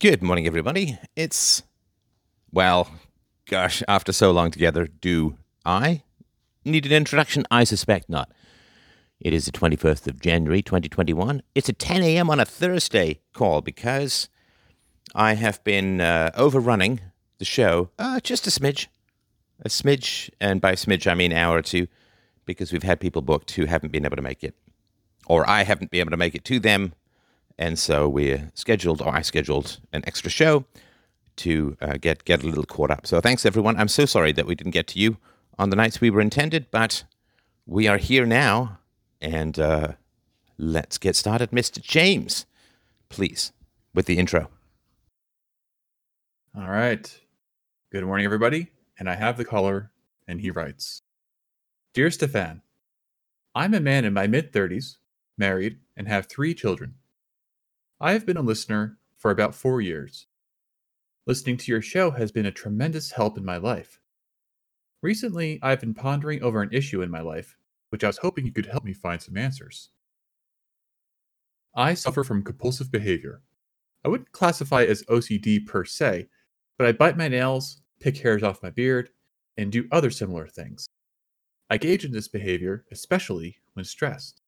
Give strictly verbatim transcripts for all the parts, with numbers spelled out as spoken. Good morning, everybody. It's, well, gosh, after so long together, do I need an introduction? I suspect not. It is the twenty-first of January, twenty twenty-one. It's a ten a.m. on a Thursday call because I have been uh, overrunning the show uh, just a smidge. A smidge, and by smidge I mean hour or two, because we've had people booked who haven't been able to make it, or I haven't been able to make it to them. And so we scheduled, or I scheduled, an extra show to uh, get get a little caught up. So thanks, everyone. I'm so sorry that we didn't get to you on the nights we were intended, but we are here now, and uh, let's get started. Mister James, please, with the intro. All right. Good morning, everybody. And I have the caller, and he writes, Dear Stefan, I'm a man in my mid-thirties, married, and have three children. I have been a listener for about four years. Listening to your show has been a tremendous help in my life. Recently, I've been pondering over an issue in my life, which I was hoping you could help me find some answers. I suffer from compulsive behavior. I wouldn't classify it as O C D per se, but I bite my nails, pick hairs off my beard, and do other similar things. I gauge in this behavior, especially when stressed.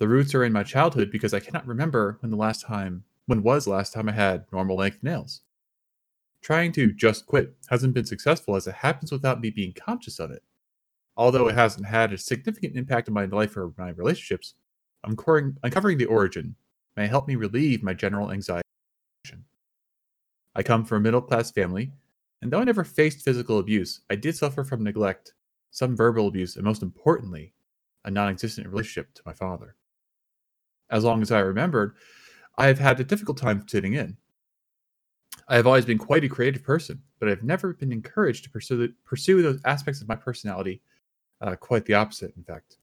The roots are in my childhood because I cannot remember when the last time, when was last time I had normal length nails. Trying to just quit hasn't been successful as it happens without me being conscious of it. Although it hasn't had a significant impact on my life or my relationships, uncovering the origin may help me relieve my general anxiety. I come from a middle-class family, and though I never faced physical abuse, I did suffer from neglect, some verbal abuse, and most importantly, a non-existent relationship to my father. As long as I remembered, I have had a difficult time fitting in. I have always been quite a creative person, but I've never been encouraged to pursue, the, pursue those aspects of my personality, uh, quite the opposite, in fact.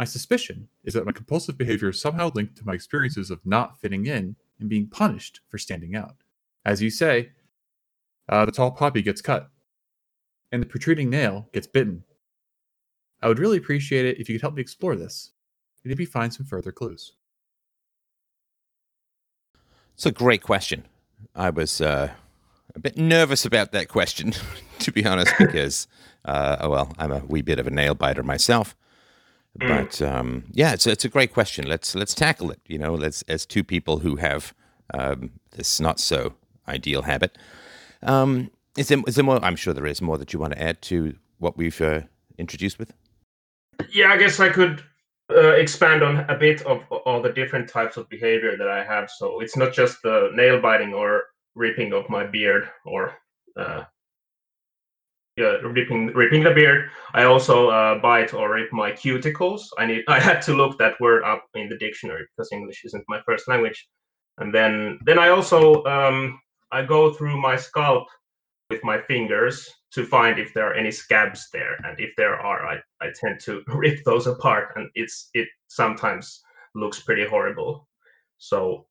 My suspicion is that my compulsive behavior is somehow linked to my experiences of not fitting in and being punished for standing out. As you say, uh, the tall poppy gets cut, and the protruding nail gets bitten. I would really appreciate it if you could help me explore this, and maybe find some further clues. It's a great question. I was uh, a bit nervous about that question, to be honest, because, uh, oh well, I'm a wee bit of a nail biter myself. But um, yeah, it's it's a great question. Let's let's tackle it. You know, let's as two people who have um, this not so ideal habit. Um, is there, is there more? I'm sure there is more that you want to add to what we've uh, introduced with. Yeah, I guess I could uh, expand on a bit of all the different types of behavior that I have. So it's not just the nail biting or ripping of my beard or uh, yeah, ripping ripping the beard. I also uh, bite or rip my cuticles. I need I had to look that word up in the dictionary because English isn't my first language. And then then I also um, I go through my scalp with my fingers to find if there are any scabs there, and if there are, I, I tend to rip those apart, and it's it sometimes looks pretty horrible. So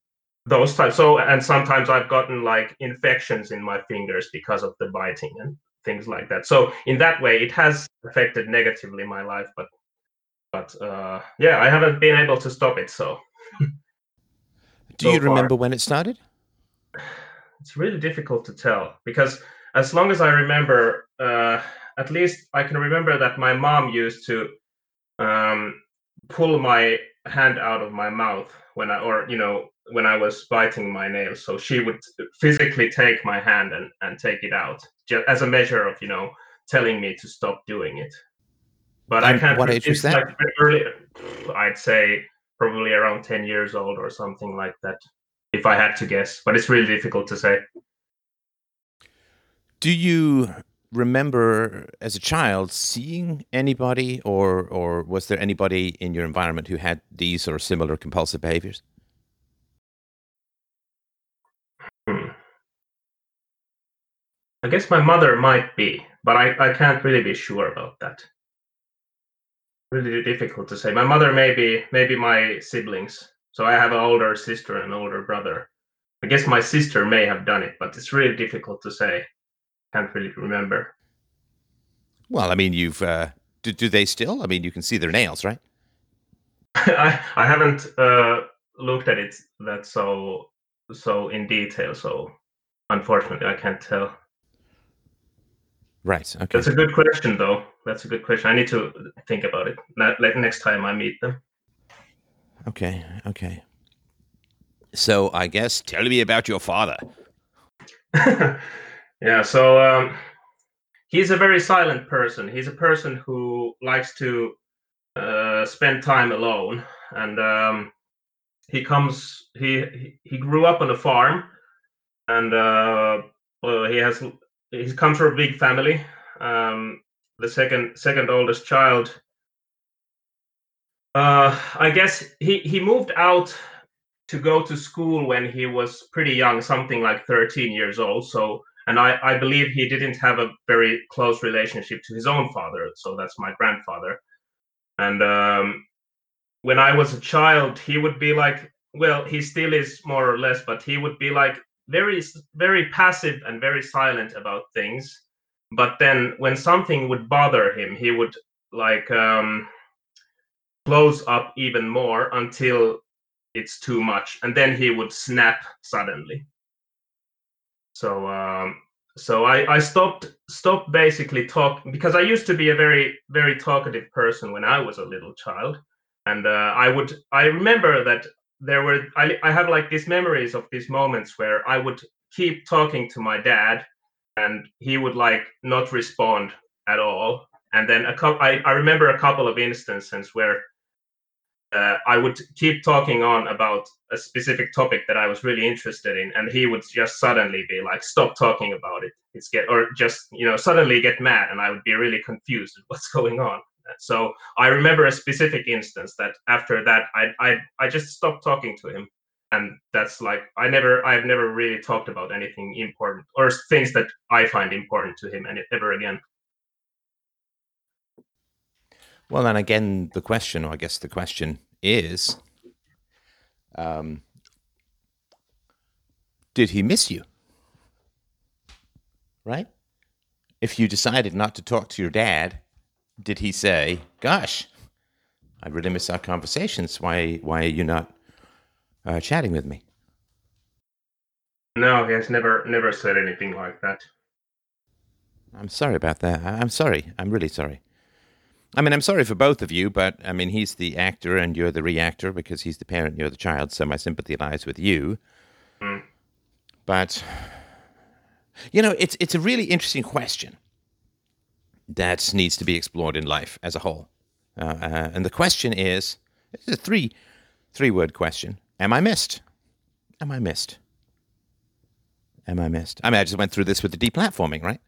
those types. So and sometimes I've gotten like infections in my fingers because of the biting and things like that. So in that way, it has affected negatively my life, but but uh, yeah, I haven't been able to stop it. So do you remember when it started? It's really difficult to tell because. As long as I remember, uh, at least I can remember that my mom used to um, pull my hand out of my mouth when I, or you know, when I was biting my nails. So she would physically take my hand and, and take it out, just as a measure of, you know, telling me to stop doing it. But and I can't. What age was that? Like early, I'd say probably around ten years old or something like that, if I had to guess. But it's really difficult to say. Do you remember, as a child, seeing anybody, or or was there anybody in your environment who had these or similar compulsive behaviors? Hmm. I guess my mother might be, but I, I can't really be sure about that. Really difficult to say. My mother may be, maybe my siblings. So I have an older sister and an older brother. I guess my sister may have done it, but it's really difficult to say. Can't really remember. Well, I mean, you've uh, do, do they still? I mean, you can see their nails, right? I I haven't uh, looked at it that so so in detail. So unfortunately, I can't tell. Right. Okay. That's a good question, though. That's a good question. I need to think about it. Not like next time I meet them. Okay. Okay. So I guess tell me about your father. Yeah. So um, he's a very silent person. He's a person who likes to uh, spend time alone, and um, he comes. He he grew up on a farm, and uh, well, he has. He comes from a big family. Um, the second second oldest child. Uh, I guess he, he moved out to go to school when he was pretty young, something like thirteen years old. So, and I, I believe he didn't have a very close relationship to his own father. So that's my grandfather. And um, when I was a child, he would be like, well, he still is more or less, but he would be like, very, very passive and very silent about things. But then when something would bother him, he would like um, close up even more until it's too much. And then he would snap suddenly. So um, so I, I stopped stopped basically talking, because I used to be a very, very talkative person when I was a little child. And uh, I would I remember that there were I, I have like these memories of these moments where I would keep talking to my dad and he would like not respond at all. And then a co- I, I remember a couple of instances where uh, I would keep talking on about a specific topic that I was really interested in, and he would just suddenly be like, stop talking about it. It's get or just, you know, suddenly get mad, and I would be really confused at what's going on. So I remember a specific instance that after that, I, I I just stopped talking to him. And that's like, I never, I've never really talked about anything important or things that I find important to him and ever again. Well, and again, the question, or I guess the question is, um, did he miss you? Right? If you decided not to talk to your dad, did he say, gosh, I really miss our conversations. Why why are you not uh, chatting with me? No, he has never never said anything like that. I'm sorry about that. I'm sorry. I'm really sorry. I mean, I'm sorry for both of you, but I mean, he's the actor and you're the reactor because he's the parent, you're the child, so my sympathy lies with you. Mm. But, you know, it's it's a really interesting question that needs to be explored in life as a whole. Uh, uh, and the question is, it's a three, three-word question. Am I missed? Am I missed? Am I missed? I mean, I just went through this with the deplatforming, right?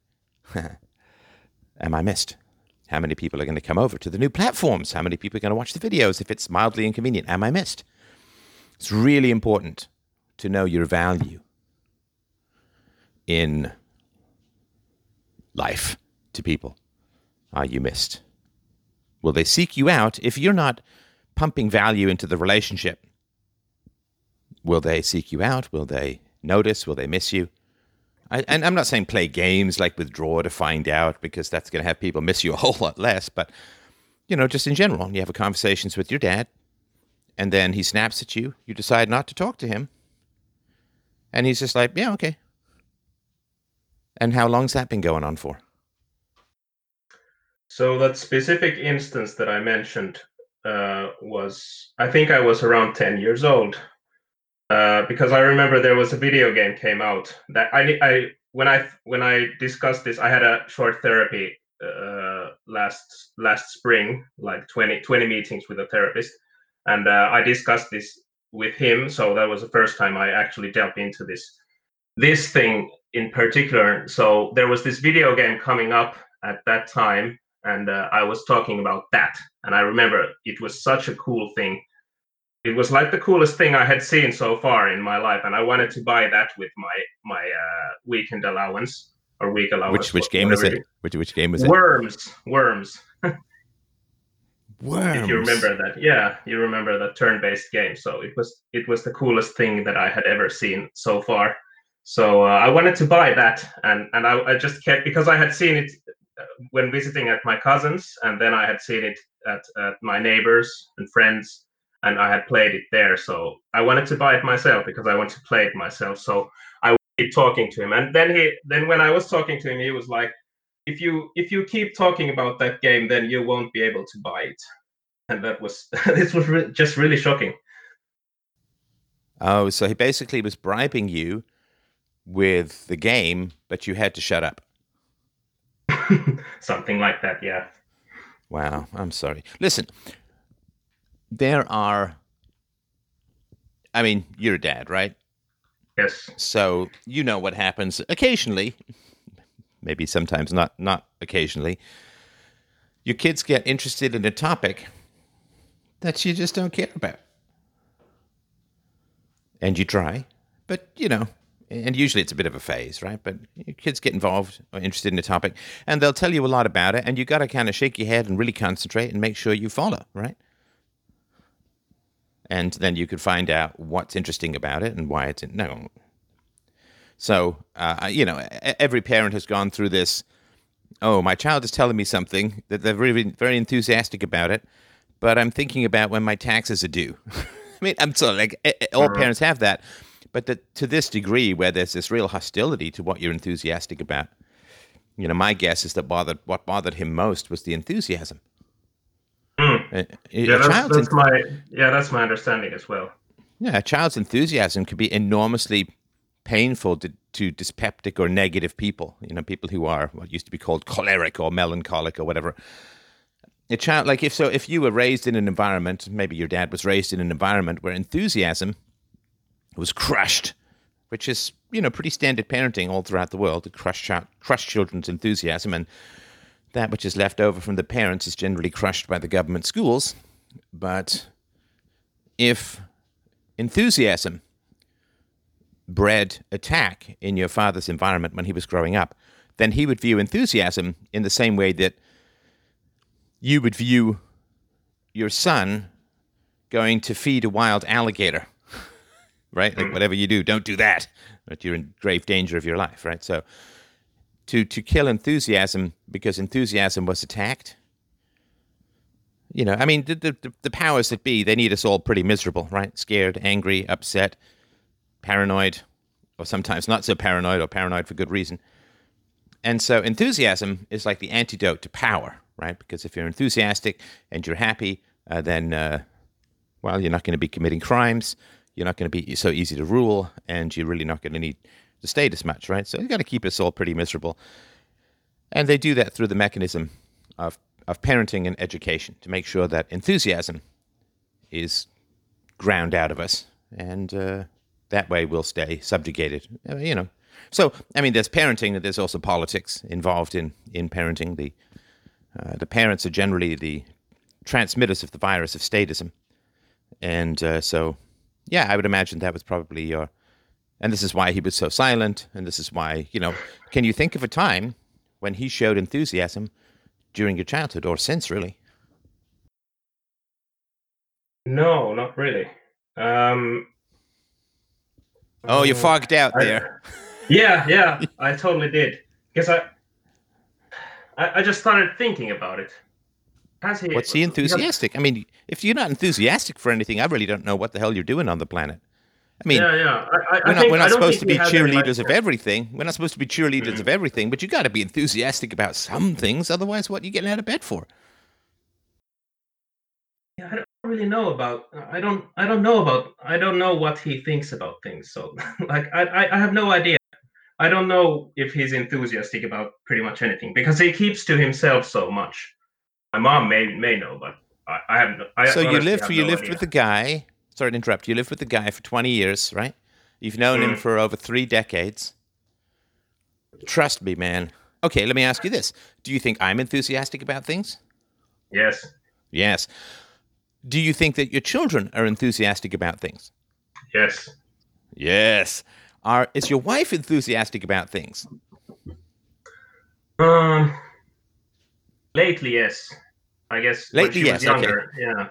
Am I missed? How many people are going to come over to the new platforms? How many people are going to watch the videos if it's mildly inconvenient? Am I missed? It's really important to know your value in life to people. Are you missed? Will they seek you out if you're not pumping value into the relationship? Will they seek you out? Will they notice? Will they miss you? I, and I'm not saying play games like withdraw to find out, because that's going to have people miss you a whole lot less. But, you know, just in general, you have a conversations with your dad, and then he snaps at you. You decide not to talk to him. And he's just like, yeah, okay. And how long's that been going on for? So that specific instance that I mentioned uh, was, I think I was around ten years old, uh, because I remember there was a video game came out that I, I when I when I discussed this, I had a short therapy uh, last last spring, like twenty, twenty meetings with a therapist, and uh, I discussed this with him. So that was the first time I actually delved into this this thing in particular. So there was this video game coming up at that time. And uh, I was talking about that. And I remember it was such a cool thing. It was like the coolest thing I had seen so far in my life. And I wanted to buy that with my my uh, weekend allowance or week allowance. Which which game is it? Which which game is it? Worms. Worms. Worms. If you remember that. Yeah, you remember that turn-based game. So it was it was the coolest thing that I had ever seen so far. So uh, I wanted to buy that. And, and I, I just kept, because I had seen it when visiting at my cousins, and then I had seen it at, at my neighbors and friends, and I had played it there. So I wanted to buy it myself because I wanted to play it myself. So I keep talking to him. And then he, then when I was talking to him, he was like, if you if you keep talking about that game, then you won't be able to buy it. And that was, this was re- just really shocking. Oh, so he basically was bribing you with the game, but you had to shut up. Something like that, yeah. Wow, I'm sorry. Listen, there are, I mean, you're a dad, right? Yes. So you know what happens occasionally. Maybe sometimes, not not occasionally. Your kids get interested in a topic that you just don't care about. And you try, but, you know, and usually it's a bit of a phase, right? But your kids get involved or interested in a topic, and they'll tell you a lot about it, and you got to kind of shake your head and really concentrate and make sure you follow, right? And then you could find out what's interesting about it and why it's in, no. So, uh, you know, every parent has gone through this, oh, my child is telling me something that they're very, very enthusiastic about it, but I'm thinking about when my taxes are due. I mean, I'm sorry, like, all parents have that, but the, to this degree where there's this real hostility to what you're enthusiastic about. You know, my guess is that bothered, what bothered him most was the enthusiasm. Mm. Uh, yeah, that's, that's my, yeah, that's my understanding as well. Yeah, a child's enthusiasm could be enormously painful to, to dyspeptic or negative people, you know, people who are what used to be called choleric or melancholic or whatever. A child, like if so, if you were raised in an environment, maybe your dad was raised in an environment where enthusiasm was crushed, which is, you know, pretty standard parenting all throughout the world, to crush, crush children's enthusiasm, and that which is left over from the parents is generally crushed by the government schools. But if enthusiasm bred attack in your father's environment when he was growing up, then he would view enthusiasm in the same way that you would view your son going to feed a wild alligator, right? Like, whatever you do, don't do that, but you're in grave danger of your life, right? So to to kill enthusiasm because enthusiasm was attacked, you know, I mean, the the, the powers that be, they need us all pretty miserable, right? Scared, angry, upset, paranoid, or sometimes not so paranoid, or paranoid for good reason. And so enthusiasm is like the antidote to power, right? Because if you're enthusiastic and you're happy, uh, then, uh, well, you're not going to be committing crimes, you're not going to be so easy to rule, and you're really not going to need the state as much, right? So you've got to keep us all pretty miserable. And they do that through the mechanism of, of parenting and education to make sure that enthusiasm is ground out of us, and uh, that way we'll stay subjugated, you know. So, I mean, there's parenting, and there's also politics involved in, in parenting. The uh, the parents are generally the transmitters of the virus of statism. And uh, so, yeah, I would imagine that was probably your... And this is why he was so silent, and this is why, you know... Can you think of a time when he showed enthusiasm during your childhood, or since, really? No, not really. Um... Oh, you fogged out I, there. Yeah, yeah, I totally did. Because I, I, I just started thinking about it. Has he? What's he enthusiastic? I mean, if you're not enthusiastic for anything, I really don't know what the hell you're doing on the planet. I mean, yeah, yeah. I, I we're not, think, we're not supposed to be cheerleaders of everything. We're not supposed to be cheerleaders mm-hmm. of everything, but you got to be enthusiastic about some things. Otherwise, what are you getting out of bed for? Yeah, I don't really know about I don't I don't know about I don't know what he thinks about things, so like I I have no idea. I don't know if he's enthusiastic about pretty much anything because he keeps to himself so much. My mom may may know, but I, I have no I So you lived you no lived idea. With the guy, sorry to interrupt, you lived with the guy for twenty years, right? You've known mm. him for over three decades. Trust me, man. Okay, let me ask you this. Do you think I'm enthusiastic about things? Yes. Yes. Do you think that your children are enthusiastic about things? Yes. Yes. Are is your wife enthusiastic about things? Um. Lately, yes. I guess lately, when she yes. was younger, okay.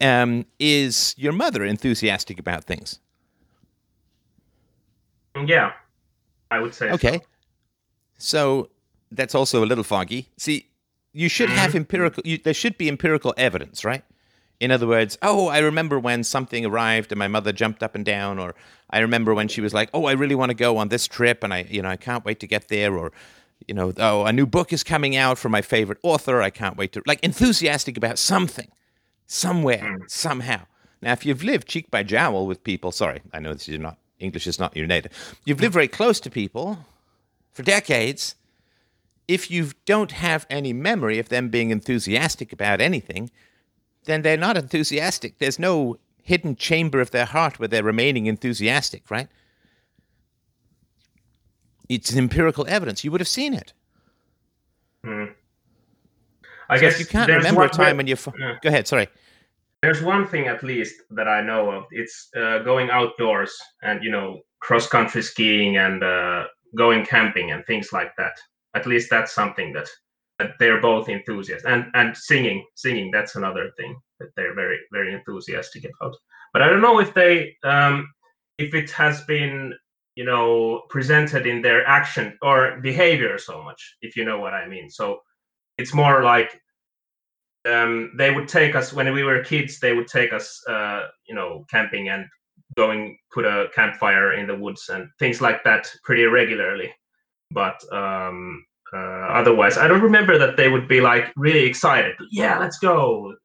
Yeah. Um. Is your mother enthusiastic about things? Yeah, I would say. Okay. So, so that's also a little foggy. See. You should have empirical, you, there should be empirical evidence, right? In other words, oh, I remember when something arrived and my mother jumped up and down, or I remember when she was like, oh, I really want to go on this trip and I, you know, I can't wait to get there, or, you know, oh, a new book is coming out from my favorite author. I can't wait to, like, enthusiastic about something, somewhere, somehow. Now, if you've lived cheek by jowl with people, sorry, I know this is not, English is not your native. You've lived very close to people for decades. If you don't have any memory of them being enthusiastic about anything, then they're not enthusiastic. There's no hidden chamber of their heart where they're remaining enthusiastic, right? It's empirical evidence. You would have seen it. Hmm. I so guess if you can't remember a time when you... Fo- yeah. Go ahead, sorry. There's one thing at least that I know of. It's uh, going outdoors and, you know, cross-country skiing and uh, going camping and things like that. At least that's something that... They're both enthusiasts, and and singing, singing. That's another thing that they're very, very enthusiastic about. But I don't know if they, um, if it has been, you know, presented in their action or behavior so much, if you know what I mean. So it's more like um, they would take us when we were kids. They would take us, uh, you know, camping and going put a campfire in the woods and things like that pretty regularly, but. Um, Uh, otherwise, I don't remember that they would be like really excited. Yeah, let's go.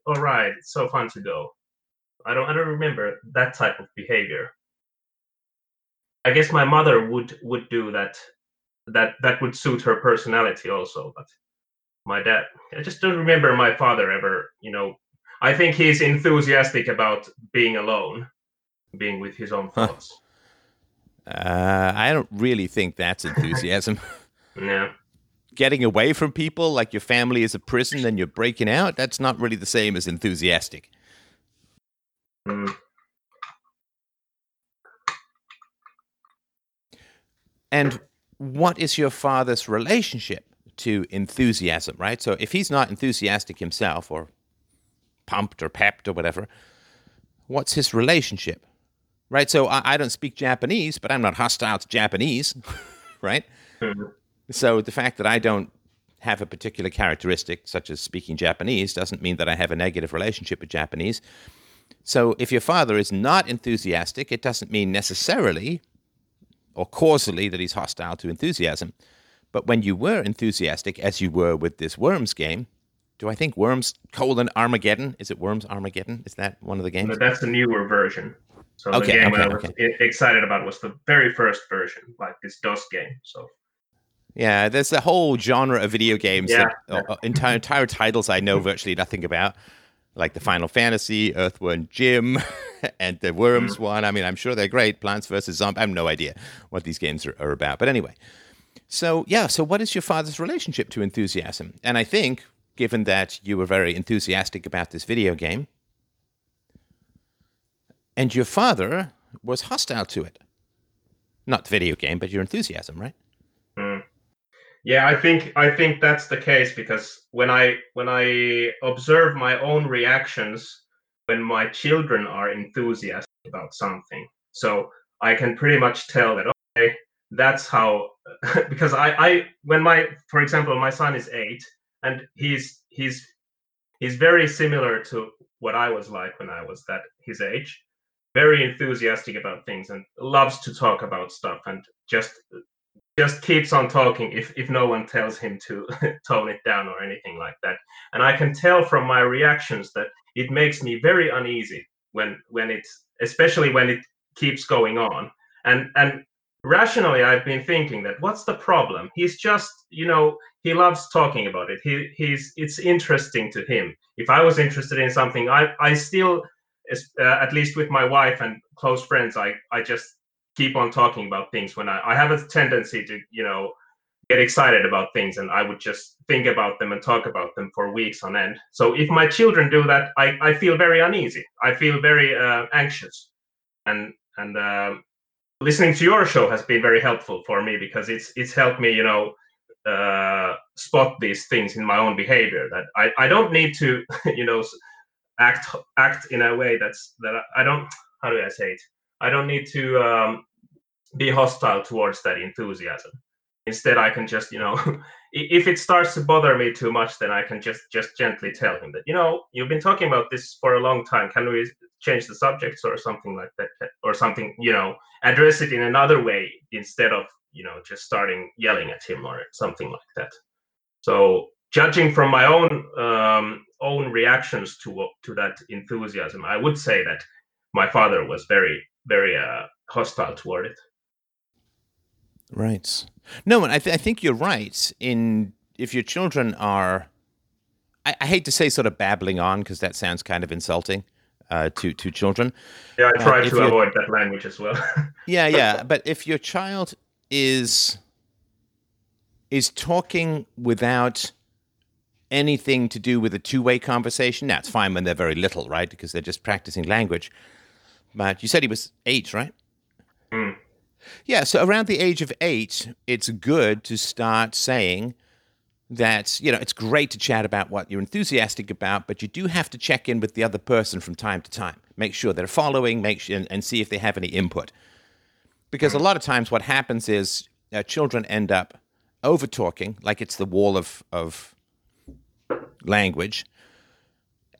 All right, it's so fun to go. I don't, I don't remember that type of behavior. I guess my mother would would do that. That that would suit her personality also. But my dad, I just don't remember my father ever. You know, I think he's enthusiastic about being alone, being with his own thoughts. Huh. Uh, I don't really think that's enthusiasm. No. Getting away from people, like your family is a prison and you're breaking out, that's not really the same as enthusiastic. Mm. And what is your father's relationship to enthusiasm, right? So if he's not enthusiastic himself or pumped or pepped or whatever, what's his relationship, right? So I, I don't speak Japanese, but I'm not hostile to Japanese, right? Mm-hmm. So the fact that I don't have a particular characteristic, such as speaking Japanese, doesn't mean that I have a negative relationship with Japanese. So if your father is not enthusiastic, it doesn't mean necessarily or causally that he's hostile to enthusiasm. But when you were enthusiastic, as you were with this Worms game, do I think Worms colon Armageddon? Is it Worms Armageddon? Is that one of the games? No, that's the newer version. So okay, the game okay, I was okay. excited about was the very first version, like this DOS game, so... Yeah, there's a whole genre of video games, yeah. that, uh, entire, entire titles I know virtually nothing about, like the Final Fantasy, Earthworm Jim, and the Worms mm-hmm. one. I mean, I'm sure they're great. Plants versus Zombies. I have no idea what these games are, are about. But anyway, so yeah, so what is your father's relationship to enthusiasm? And I think, given that you were very enthusiastic about this video game, and your father was hostile to it. Not the video game, but your enthusiasm, right? Mm. Yeah, I think I think that's the case, because when I when I observe my own reactions when my children are enthusiastic about something, so I can pretty much tell that, okay, that's how because I, I when my for example my son is eight and he's he's he's very similar to what I was like when I was that his age, very enthusiastic about things and loves to talk about stuff and just just keeps on talking if, if no one tells him to tone it down or anything like that. And I can tell from my reactions that it makes me very uneasy when when it's, especially when it keeps going on. And and rationally, I've been thinking that what's the problem? He's just, you know, he loves talking about it. He he's it's interesting to him. If I was interested in something, I, I still, uh, at least with my wife and close friends, I, I just, keep on talking about things when I, I have a tendency to, you know, get excited about things, and I would just think about them and talk about them for weeks on end. So if my children do that, I, I feel very uneasy. I feel very uh, anxious. And and uh, listening to your show has been very helpful for me, because it's it's helped me, you know, uh, spot these things in my own behavior, that I, I don't need to, you know, act act in a way that's that I don't, how do I say it? I don't need to um, be hostile towards that enthusiasm. Instead, I can just, you know, if it starts to bother me too much, then I can just just gently tell him that, you know, you've been talking about this for a long time. Can we change the subjects or something like that, or something, you know, address it in another way instead of, you know, just starting yelling at him or something like that. So judging from my own um, own reactions to to that enthusiasm, I would say that my father was very, very uh, hostile toward it. Right. No, and I, th- I think you're right. In if your children are, I, I hate to say sort of babbling on because that sounds kind of insulting uh, to to children. Yeah, I try uh, to avoid that language as well. yeah, yeah. But if your child is is talking without anything to do with a two-way conversation, that's fine when they're very little, right? Because they're just practicing language. But you said he was eight, right? Mm. Yeah, so around the age of eight, it's good to start saying that, you know, it's great to chat about what you're enthusiastic about, but you do have to check in with the other person from time to time. Make sure they're following, make sure, and, and see if they have any input. Because a lot of times what happens is uh, children end up over-talking, like it's the wall of, of language,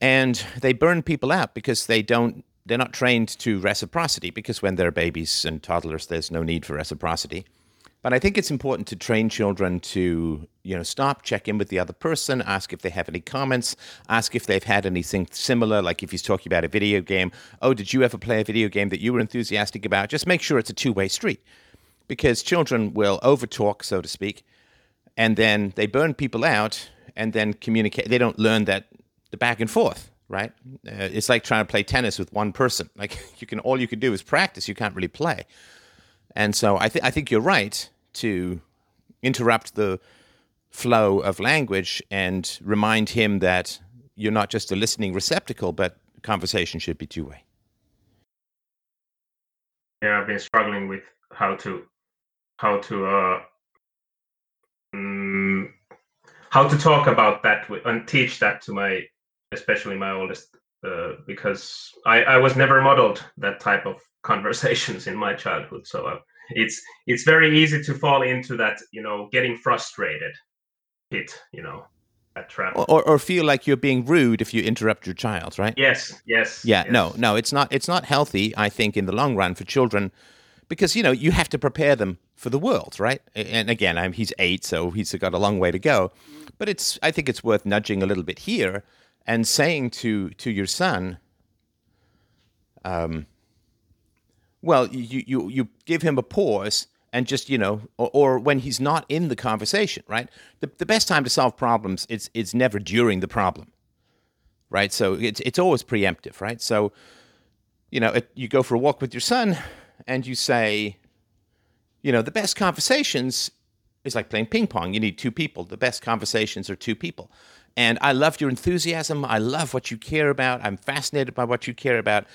and they burn people out because they don't, they're not trained to reciprocity, because when they're babies and toddlers, there's no need for reciprocity. But I think it's important to train children to, you know, stop, check in with the other person, ask if they have any comments, ask if they've had anything similar, like if he's talking about a video game. Oh, did you ever play a video game that you were enthusiastic about? Just make sure it's a two-way street, because children will over-talk, so to speak, and then they burn people out and then communicate. They don't learn that the back and forth. Right? Uh, it's like trying to play tennis with one person. Like you can, all you can do is practice. You can't really play. And so I think I think you're right to interrupt the flow of language and remind him that you're not just a listening receptacle, but conversation should be two way. Yeah, I've been struggling with how to how to uh, um, how to talk about that and teach that to my. Especially my oldest, uh, because I, I was never modeled that type of conversations in my childhood. So uh, it's it's very easy to fall into that, you know, getting frustrated pit, you know, that trap. Or, or feel like you're being rude if you interrupt your child, right? Yes, yes. Yeah, yes. no, no, it's not, it's not healthy, I think, in the long run for children, because, you know, you have to prepare them for the world, right? And again, I'm, he's eight, so he's got a long way to go. But it's I think it's worth nudging a little bit here. And saying to, to your son, um, well, you, you you give him a pause and just, you know, or, or when he's not in the conversation, right? The the best time to solve problems is it's never during the problem, right? So it's it's always preemptive, right? So, you know, it, you go for a walk with your son and you say, you know, the best conversations is like playing ping pong. You need two people. The best conversations are two people. And I love your enthusiasm. I love what you care about. I'm fascinated by what you care about.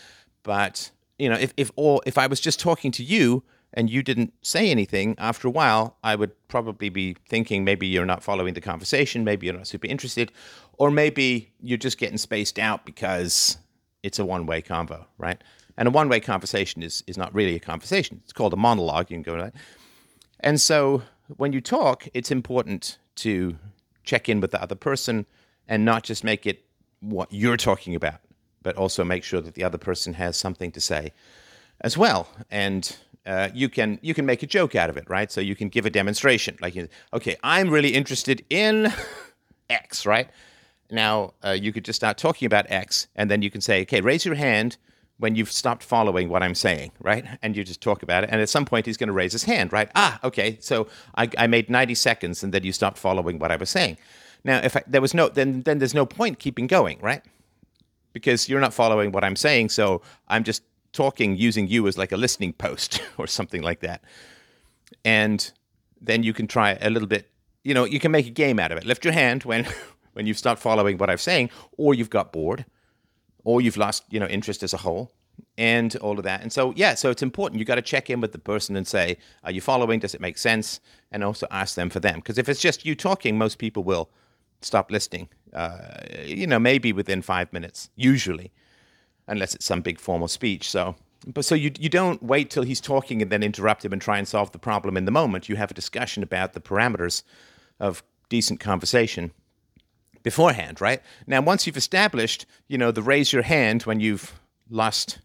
But, you know, if if all, if I was just talking to you and you didn't say anything, after a while, I would probably be thinking maybe you're not following the conversation, maybe you're not super interested, or maybe you're just getting spaced out because it's a one-way convo, right? And a one-way conversation is, is not really a conversation. It's called a monologue. You can go to that. And so when you talk, it's important to check in with the other person and not just make it what you're talking about, but also make sure that the other person has something to say as well. And uh, you can you can make a joke out of it, right? So you can give a demonstration. Like, okay, I'm really interested in X, right? Now, uh, you could just start talking about X, and then you can say, okay, raise your hand when you've stopped following what I'm saying, right? And you just talk about it. And at some point, he's going to raise his hand, right? Ah, okay, so I, I made ninety seconds, and then you stopped following what I was saying. Now, if I, there was no, then then there's no point keeping going, right? Because you're not following what I'm saying, so I'm just talking, using you as like a listening post or something like that. And then you can try a little bit, you know, you can make a game out of it. Lift your hand when, when you've stopped following what I'm saying, or you've got bored, or you've lost, you know, interest as a whole, and all of that. And so, yeah, so it's important. You got to check in with the person and say, are you following? Does it make sense? And also ask them for them. Because if it's just you talking, most people will stop listening, uh, you know, maybe within five minutes, usually, unless it's some big formal speech. So But so you you don't wait till he's talking and then interrupt him and try and solve the problem in the moment. You have a discussion about the parameters of decent conversation beforehand, right? Now, once you've established, you know, the raise your hand when you've lost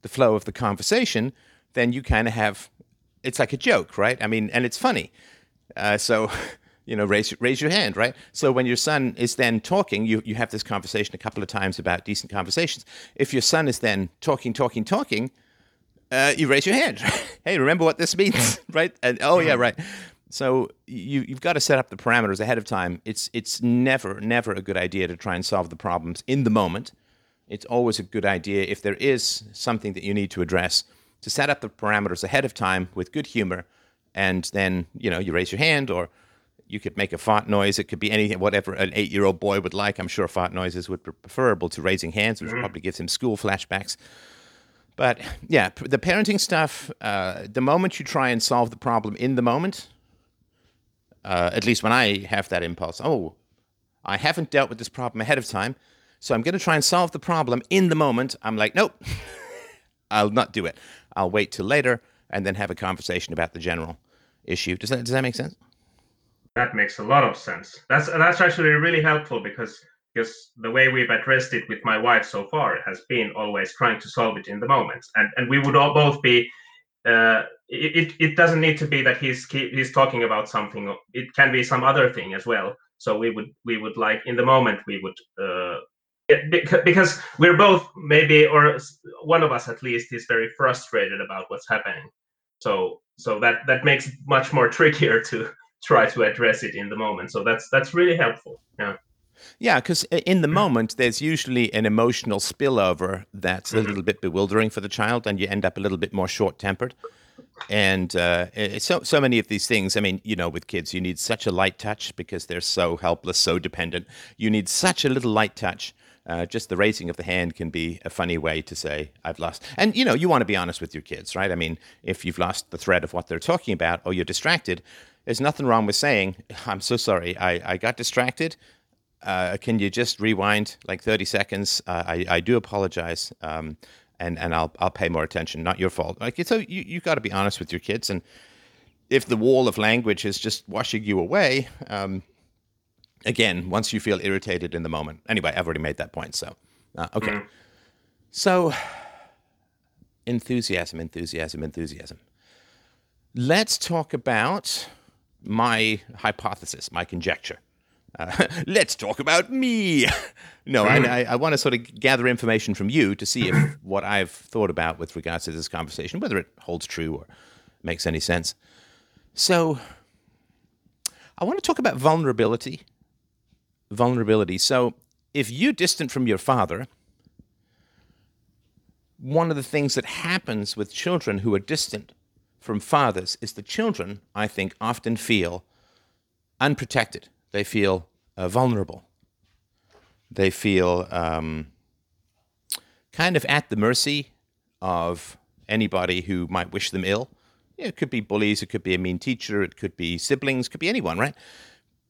the flow of the conversation, then you kind of have, it's like a joke, right? I mean, and it's funny. Uh, so, you know, raise raise your hand, right? So when your son is then talking, you, you have this conversation a couple of times about decent conversations. If your son is then talking, talking, talking, uh, you raise your hand. Hey, remember what this means, right? And, oh, yeah, right. So you, you've got to set up the parameters ahead of time. It's it's never, never a good idea to try and solve the problems in the moment. It's always a good idea, if there is something that you need to address, to set up the parameters ahead of time with good humor, and then, you know, you raise your hand, or you could make a fart noise. It could be anything, whatever an eight-year-old boy would like. I'm sure fart noises would be preferable to raising hands, which probably gives him school flashbacks. But, yeah, the parenting stuff, uh, the moment you try and solve the problem in the moment, uh, at least when I have that impulse, oh, I haven't dealt with this problem ahead of time, so I'm going to try and solve the problem in the moment. I'm like, nope, I'll not do it. I'll wait till later and then have a conversation about the general issue. Does that does that make sense? That makes a lot of sense. That's that's actually really helpful, because because the way we've addressed it with my wife so far has been always trying to solve it in the moment, and and we would all both be. Uh, it it doesn't need to be that he's he's talking about something. It can be some other thing as well. So we would we would like in the moment we would. Uh, It, because we're both maybe, or one of us at least, is very frustrated about what's happening. So so that, that makes it much more trickier to try to address it in the moment. So that's that's really helpful. Yeah, yeah, because in the moment, there's usually an emotional spillover that's mm-hmm. a little bit bewildering for the child, and you end up a little bit more short-tempered. And uh, so so many of these things, I mean, you know, with kids, you need such a light touch because they're so helpless, so dependent. You need such a little light touch. Uh, just the raising of the hand can be a funny way to say, I've lost. And, you know, you want to be honest with your kids, right? I mean, if you've lost the thread of what they're talking about or you're distracted, there's nothing wrong with saying, I'm so sorry, I, I got distracted. Uh, can you just rewind like thirty seconds? Uh, I, I do apologize, um, and, and I'll I'll pay more attention. Not your fault. Like, so you, you've got to be honest with your kids. And if the wall of language is just washing you away... Um, Again, once you feel irritated in the moment. Anyway, I've already made that point, so... Uh, okay. Mm. So, enthusiasm, enthusiasm, enthusiasm. Let's talk about my hypothesis, my conjecture. Uh, let's talk about me! No, mm. I, I want to sort of gather information from you to see if what I've thought about with regards to this conversation, whether it holds true or makes any sense. So, I want to talk about vulnerability. Vulnerability. So if you're distant from your father, one of the things that happens with children who are distant from fathers is the children, I think, often feel unprotected. They feel uh, vulnerable. They feel um, kind of at the mercy of anybody who might wish them ill. It could be bullies, it could be a mean teacher, it could be siblings, it could be anyone, right?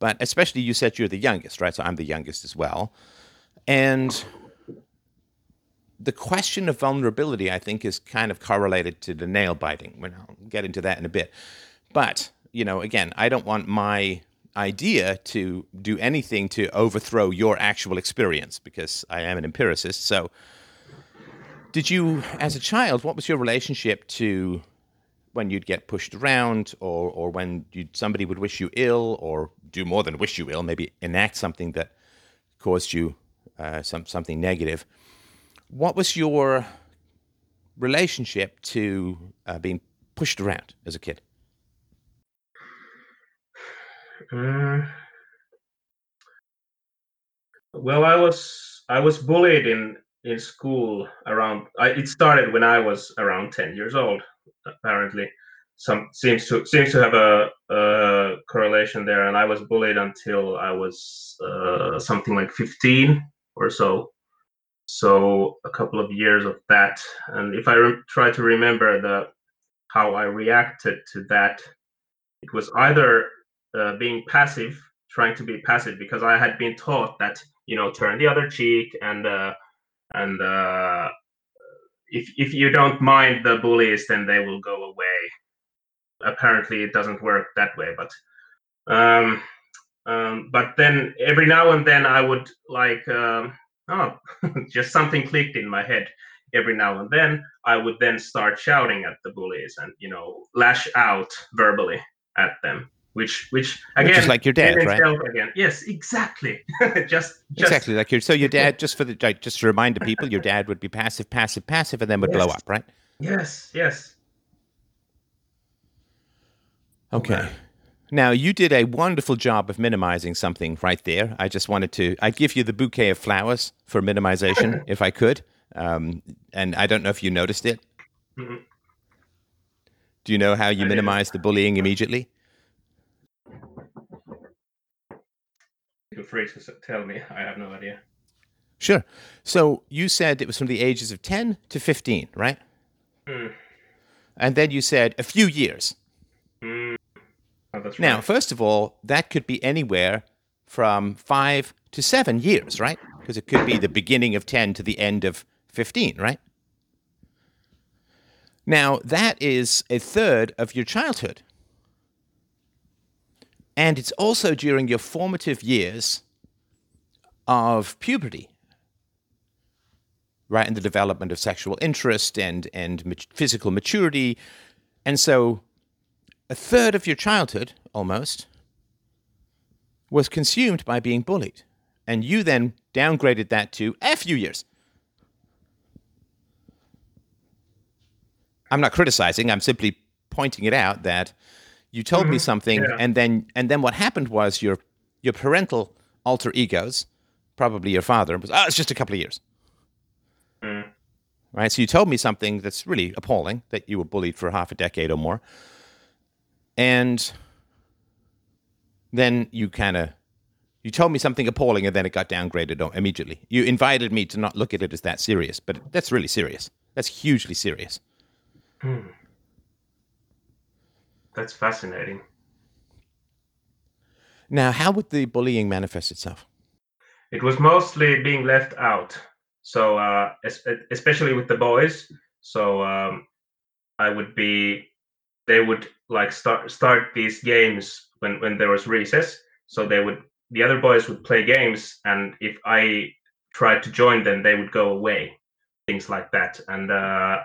But especially, you said you're the youngest, right? So I'm the youngest as well. And the question of vulnerability, I think, is kind of correlated to the nail biting. Well, I'll get into that in a bit. But, you know, again, I don't want my idea to do anything to overthrow your actual experience, because I am an empiricist. So did you, as a child, what was your relationship to... when you'd get pushed around, or or when you'd, somebody would wish you ill, or do more than wish you ill, maybe enact something that caused you uh, some something negative. What was your relationship to uh, being pushed around as a kid? Uh, well, I was I was bullied in in school around. I, it started when I was around ten years old. Apparently, some seems to seems to have a, a correlation there, and I was bullied until I was uh, something like fifteen or so. So a couple of years of that, and if I re- try to remember the how I reacted to that, it was either uh, being passive, trying to be passive, because I had been taught that, you know, turn the other cheek and uh, and. Uh, if if you don't mind the bullies, then they will go away. Apparently, it doesn't work that way, but um, um, but then every now and then I would like um, oh, just something clicked in my head. Every now and then I would then start shouting at the bullies and, you know, lash out verbally at them. Which, which again, which is like your dad, right? Again. Yes, exactly. just, just exactly like your. So your dad, just for the like, just to remind the people, your dad would be passive, passive, passive, and then would yes. blow up, right? Yes, yes. Okay. Wow. Now you did a wonderful job of minimizing something right there. I just wanted to. I'd give you the bouquet of flowers for minimization if I could. Um, and I don't know if you noticed it. Mm-hmm. Do you know how you minimized the bullying immediately? Feel free to tell me. I have no idea. Sure. So you said it was from the ages of ten to fifteen, right? Mm. And then you said a few years. Mm. Oh, that's right. Now, first of all, that could be anywhere from five to seven years, right? Because it could be the beginning of ten to the end of fifteen, right? Now, that is a third of your childhood. And it's also during your formative years of puberty, right? And the development of sexual interest and, and mat- physical maturity. And so a third of your childhood, almost, was consumed by being bullied. And you then downgraded that to a few years. I'm not criticizing. I'm simply pointing it out that you told mm-hmm. me something, yeah. and then and then what happened was your your parental alter egos, probably your father, was, oh, it's just a couple of years. Mm. Right? So you told me something that's really appalling, that you were bullied for half a decade or more. And then you kind of, you told me something appalling, and then it got downgraded immediately. You invited me to not look at it as that serious, but that's really serious. That's hugely serious. Mm. That's fascinating. Now, how would the bullying manifest itself? It was mostly being left out. So, uh, especially with the boys. So, um, I would be, they would like start start these games when, when there was recess. So they would, the other boys would play games. And if I tried to join them, they would go away. Things like that. And, uh,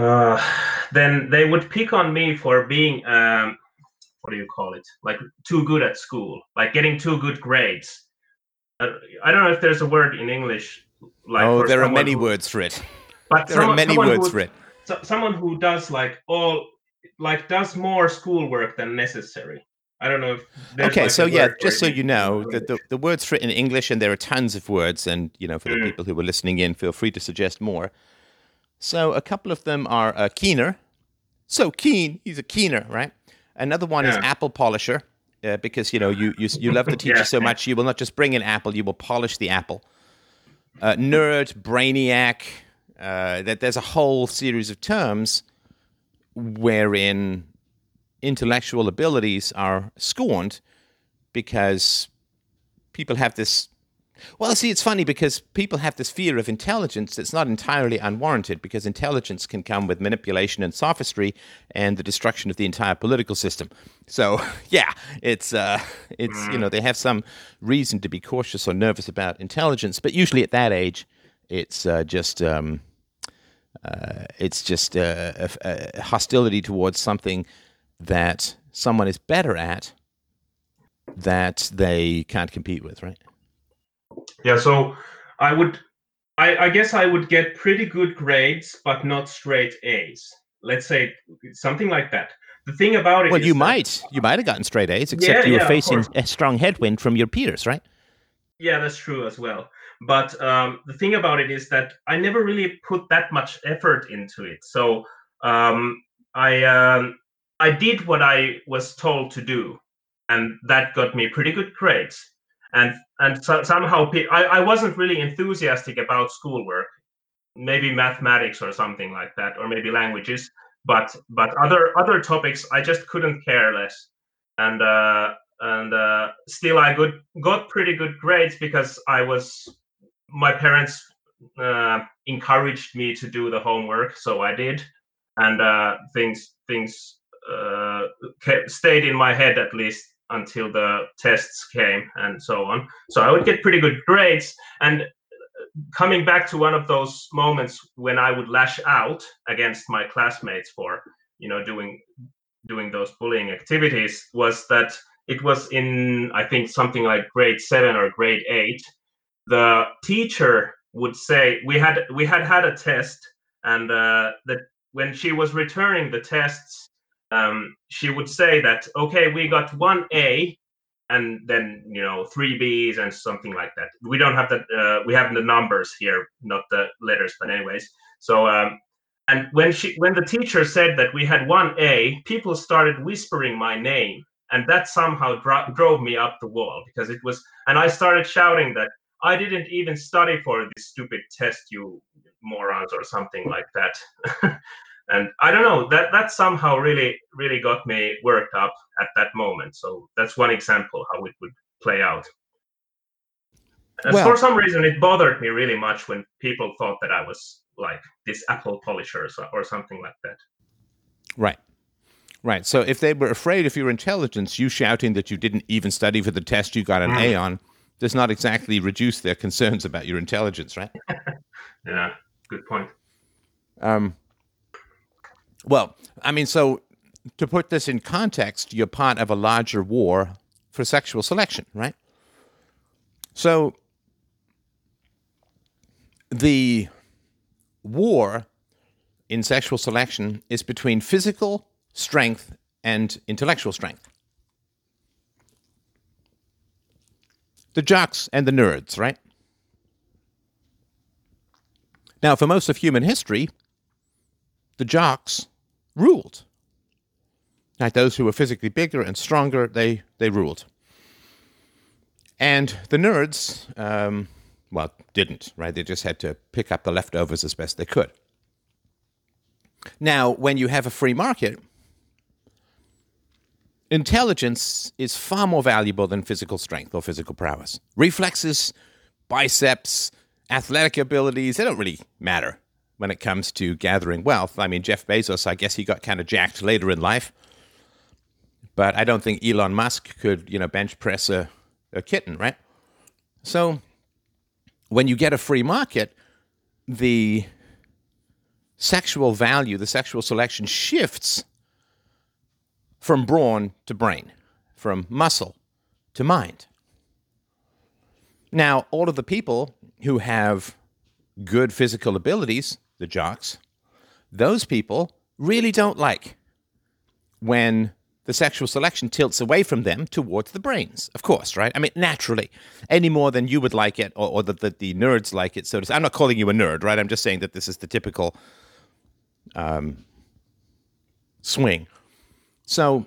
uh then they would pick on me for being um what do you call it like too good at school, like getting too good grades. uh, I don't know if there's a word in English like oh there are many who, words for it but there someone, are many words who, for it so, someone who does like all like does more schoolwork than necessary. I don't know if there's okay like so yeah just so you know that the, the words for it in English, and there are tons of words, and you know, for the mm. people who were listening in, feel free to suggest more. So a couple of them are uh, keener. So keen, he's a keener, right? Another one yeah. is apple polisher, uh, because, you know, you you, you love the teacher yeah. so much, you will not just bring an apple, you will polish the apple. Uh, nerd, brainiac, uh, that there's a whole series of terms wherein intellectual abilities are scorned because people have this... Well, see, it's funny because people have this fear of intelligence that's not entirely unwarranted, because intelligence can come with manipulation and sophistry and the destruction of the entire political system. So, yeah, it's, uh, it's you know, they have some reason to be cautious or nervous about intelligence, but usually at that age, it's uh, just, um, uh, it's just uh, a, a hostility towards something that someone is better at that they can't compete with, right? Yeah, so I would, I, I guess I would get pretty good grades, but not straight A's. Let's say something like that. The thing about it well, is... Well, you might. You might have gotten straight A's, except yeah, you were yeah, facing a strong headwind from your peers, right? Yeah, that's true as well. But um, the thing about it is that I never really put that much effort into it. So um, I, um, I did what I was told to do, and that got me pretty good grades. And and so, somehow pe- I, I wasn't really enthusiastic about schoolwork, maybe mathematics or something like that, or maybe languages. But but other other topics I just couldn't care less. And uh, and uh, still I got got pretty good grades because I was my parents uh, encouraged me to do the homework, so I did, and uh, things things uh, kept, stayed in my head at least until the tests came and so on. So I would get pretty good grades. And coming back to one of those moments when I would lash out against my classmates for, you know, doing doing those bullying activities was that it was in, I think, something like grade seven or grade eight. The teacher would say, we had we had had a test, and uh, that when she was returning the tests, um, she would say that, okay, we got one A, and then, you know, three B's and something like that. We don't have the uh, we have the numbers here, not the letters, but anyways. So um, and when she when the teacher said that we had one A, people started whispering my name, and that somehow dro- drove me up the wall, because it was, and I started shouting that I didn't even study for this stupid test, you morons, or something like that. And I don't know, that, that somehow really, really got me worked up at that moment. So that's one example how it would play out. And well, for some reason, it bothered me really much when people thought that I was like this apple polisher or something like that. Right. Right. So if they were afraid of your intelligence, you shouting that you didn't even study for the test you got an mm. A on does not exactly reduce their concerns about your intelligence, right? Yeah, good point. Um. Well, I mean, so to put this in context, you're part of a larger war for sexual selection, right? So the war in sexual selection is between physical strength and intellectual strength. The jocks and the nerds, right? Now, for most of human history, the jocks ruled. Like those who were physically bigger and stronger, they, they ruled. And the nerds, um, well, didn't, right? They just had to pick up the leftovers as best they could. Now, when you have a free market, intelligence is far more valuable than physical strength or physical prowess. Reflexes, biceps, athletic abilities, they don't really matter when it comes to gathering wealth. I mean, Jeff Bezos, I guess he got kind of jacked later in life, but I don't think Elon Musk could, you know, bench press a, a kitten, right? So when you get a free market, the sexual value, the sexual selection shifts from brawn to brain, from muscle to mind. Now, all of the people who have good physical abilities, the jocks, those people really don't like when the sexual selection tilts away from them towards the brains, of course, right? I mean, naturally, any more than you would like it, or, or that the, the nerds like it. So to say. I'm not calling you a nerd, right? I'm just saying that this is the typical um, swing. So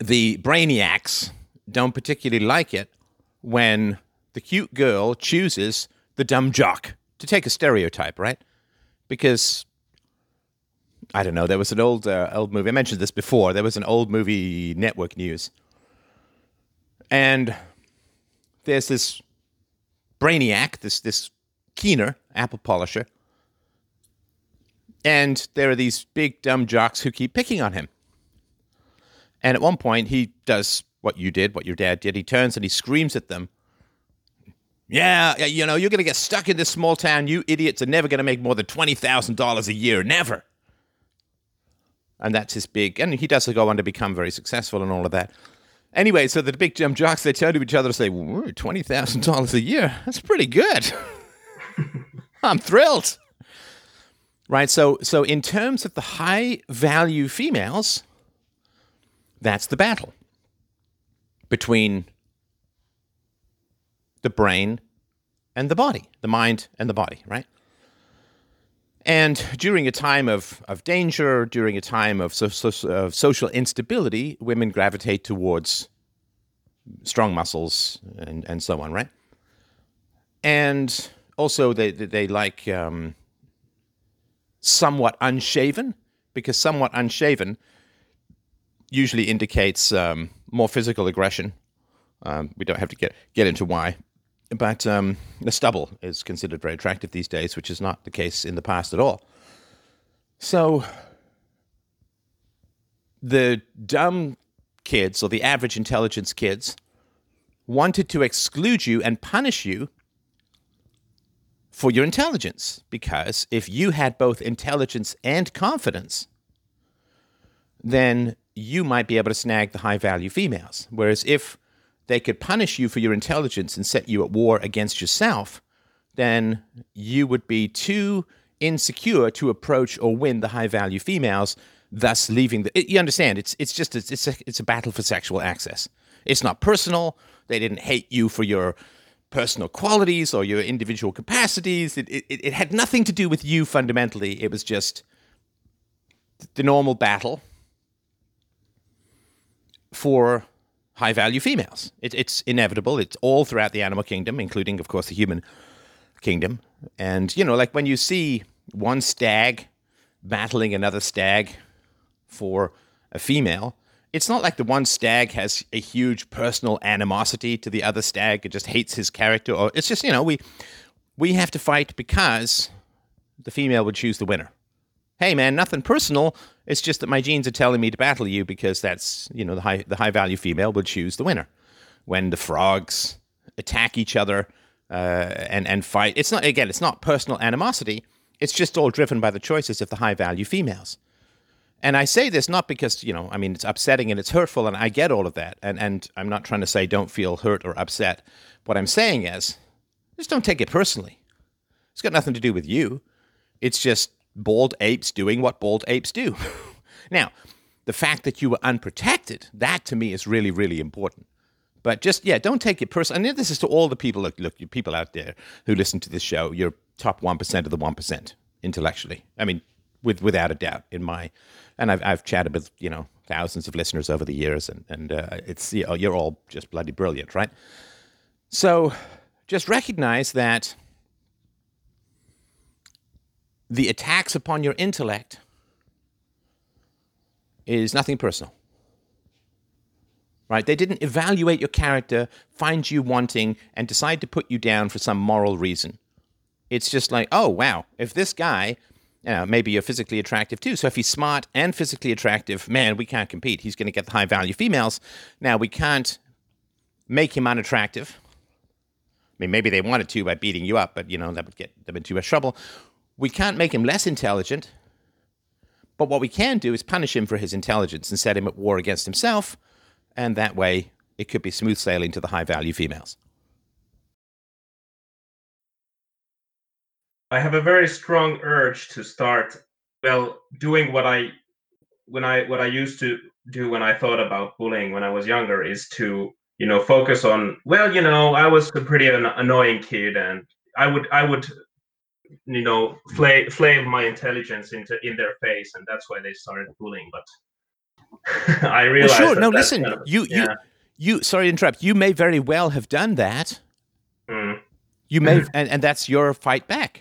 the brainiacs don't particularly like it when the cute girl chooses the dumb jock, to take a stereotype, right? Because, I don't know, there was an old uh, old movie, I mentioned this before, there was an old movie, Network News, and there's this brainiac, this, this keener, apple polisher, and there are these big dumb jocks who keep picking on him. And at one point, he does what you did, what your dad did. He turns and he screams at them, "Yeah, you know, you're going to get stuck in this small town. You idiots are never going to make more than twenty thousand dollars a year. Never." And that's his big... And he does go on to become very successful and all of that. Anyway, so the big dumb jocks, they turn to each other and say, twenty thousand dollars a year? That's pretty good. I'm thrilled. Right, so so in terms of the high-value females... That's the battle between the brain and the body, the mind and the body, right? And during a time of, of danger, during a time of, so, so, of social instability, women gravitate towards strong muscles and, and so on, right? And also they, they like um, somewhat unshaven, because somewhat unshaven usually indicates um, more physical aggression. Um, we don't have to get, get into why. But um, the stubble is considered very attractive these days, which is not the case in the past at all. So the dumb kids, or the average intelligence kids, wanted to exclude you and punish you for your intelligence, because if you had both intelligence and confidence, then you might be able to snag the high-value females. Whereas if they could punish you for your intelligence and set you at war against yourself, then you would be too insecure to approach or win the high-value females, thus leaving the... It, you understand, it's it's just it's it's a, it's a battle for sexual access. It's not personal. They didn't hate you for your personal qualities or your individual capacities. It, it, it had nothing to do with you fundamentally. It was just the normal battle for high-value females. It, it's inevitable. It's all throughout the animal kingdom, including, of course, the human kingdom. And, you know, like when you see one stag battling another stag for a female, it's not like the one stag has a huge personal animosity to the other stag. It just hates his character. Or it's just, you know, we we have to fight because the female would choose the winner. Hey, man, nothing personal. It's just that my genes are telling me to battle you because that's, you know, the high the high value female would choose the winner. When the frogs attack each other uh, and and fight, it's not again, it's not personal animosity. It's just all driven by the choices of the high value females. And I say this not because, you know, I mean, it's upsetting and it's hurtful, and I get all of that. And, and I'm not trying to say don't feel hurt or upset. What I'm saying is just don't take it personally. It's got nothing to do with you. It's just bald apes doing what bald apes do. Now, the fact that you were unprotected, that to me is really, really important. But just, yeah, don't take it personally. And this is to all the people, look, look, you people out there who listen to this show, you're top one percent of the one percent intellectually. I mean, with without a doubt in my... And I've I've chatted with, you know, thousands of listeners over the years, and and uh, it's, you know, you're all just bloody brilliant, right? So just recognize that the attacks upon your intellect is nothing personal, right? They didn't evaluate your character, find you wanting, and decide to put you down for some moral reason. It's just like, oh, wow, if this guy... You know, maybe you're physically attractive too. So if he's smart and physically attractive, man, we can't compete. He's going to get the high-value females. Now, we can't make him unattractive. I mean, maybe they wanted to by beating you up, but, you know, that would get them into much trouble. We can't make him less intelligent. But what we can do is punish him for his intelligence and set him at war against himself. And that way, it could be smooth sailing to the high-value females. I have a very strong urge to start, well, doing what I, when I, what I used to do when I thought about bullying when I was younger, is to, you know, focus on, well, you know, I was a pretty an annoying kid, and I would, I would, you know, flay, flay my intelligence into in their face, and that's why they started bullying. But I realized. Well, sure, that no, listen, kind of, you, yeah. you, you. Sorry to interrupt. You may very well have done that. Mm. You may, mm. and, and that's your fight back.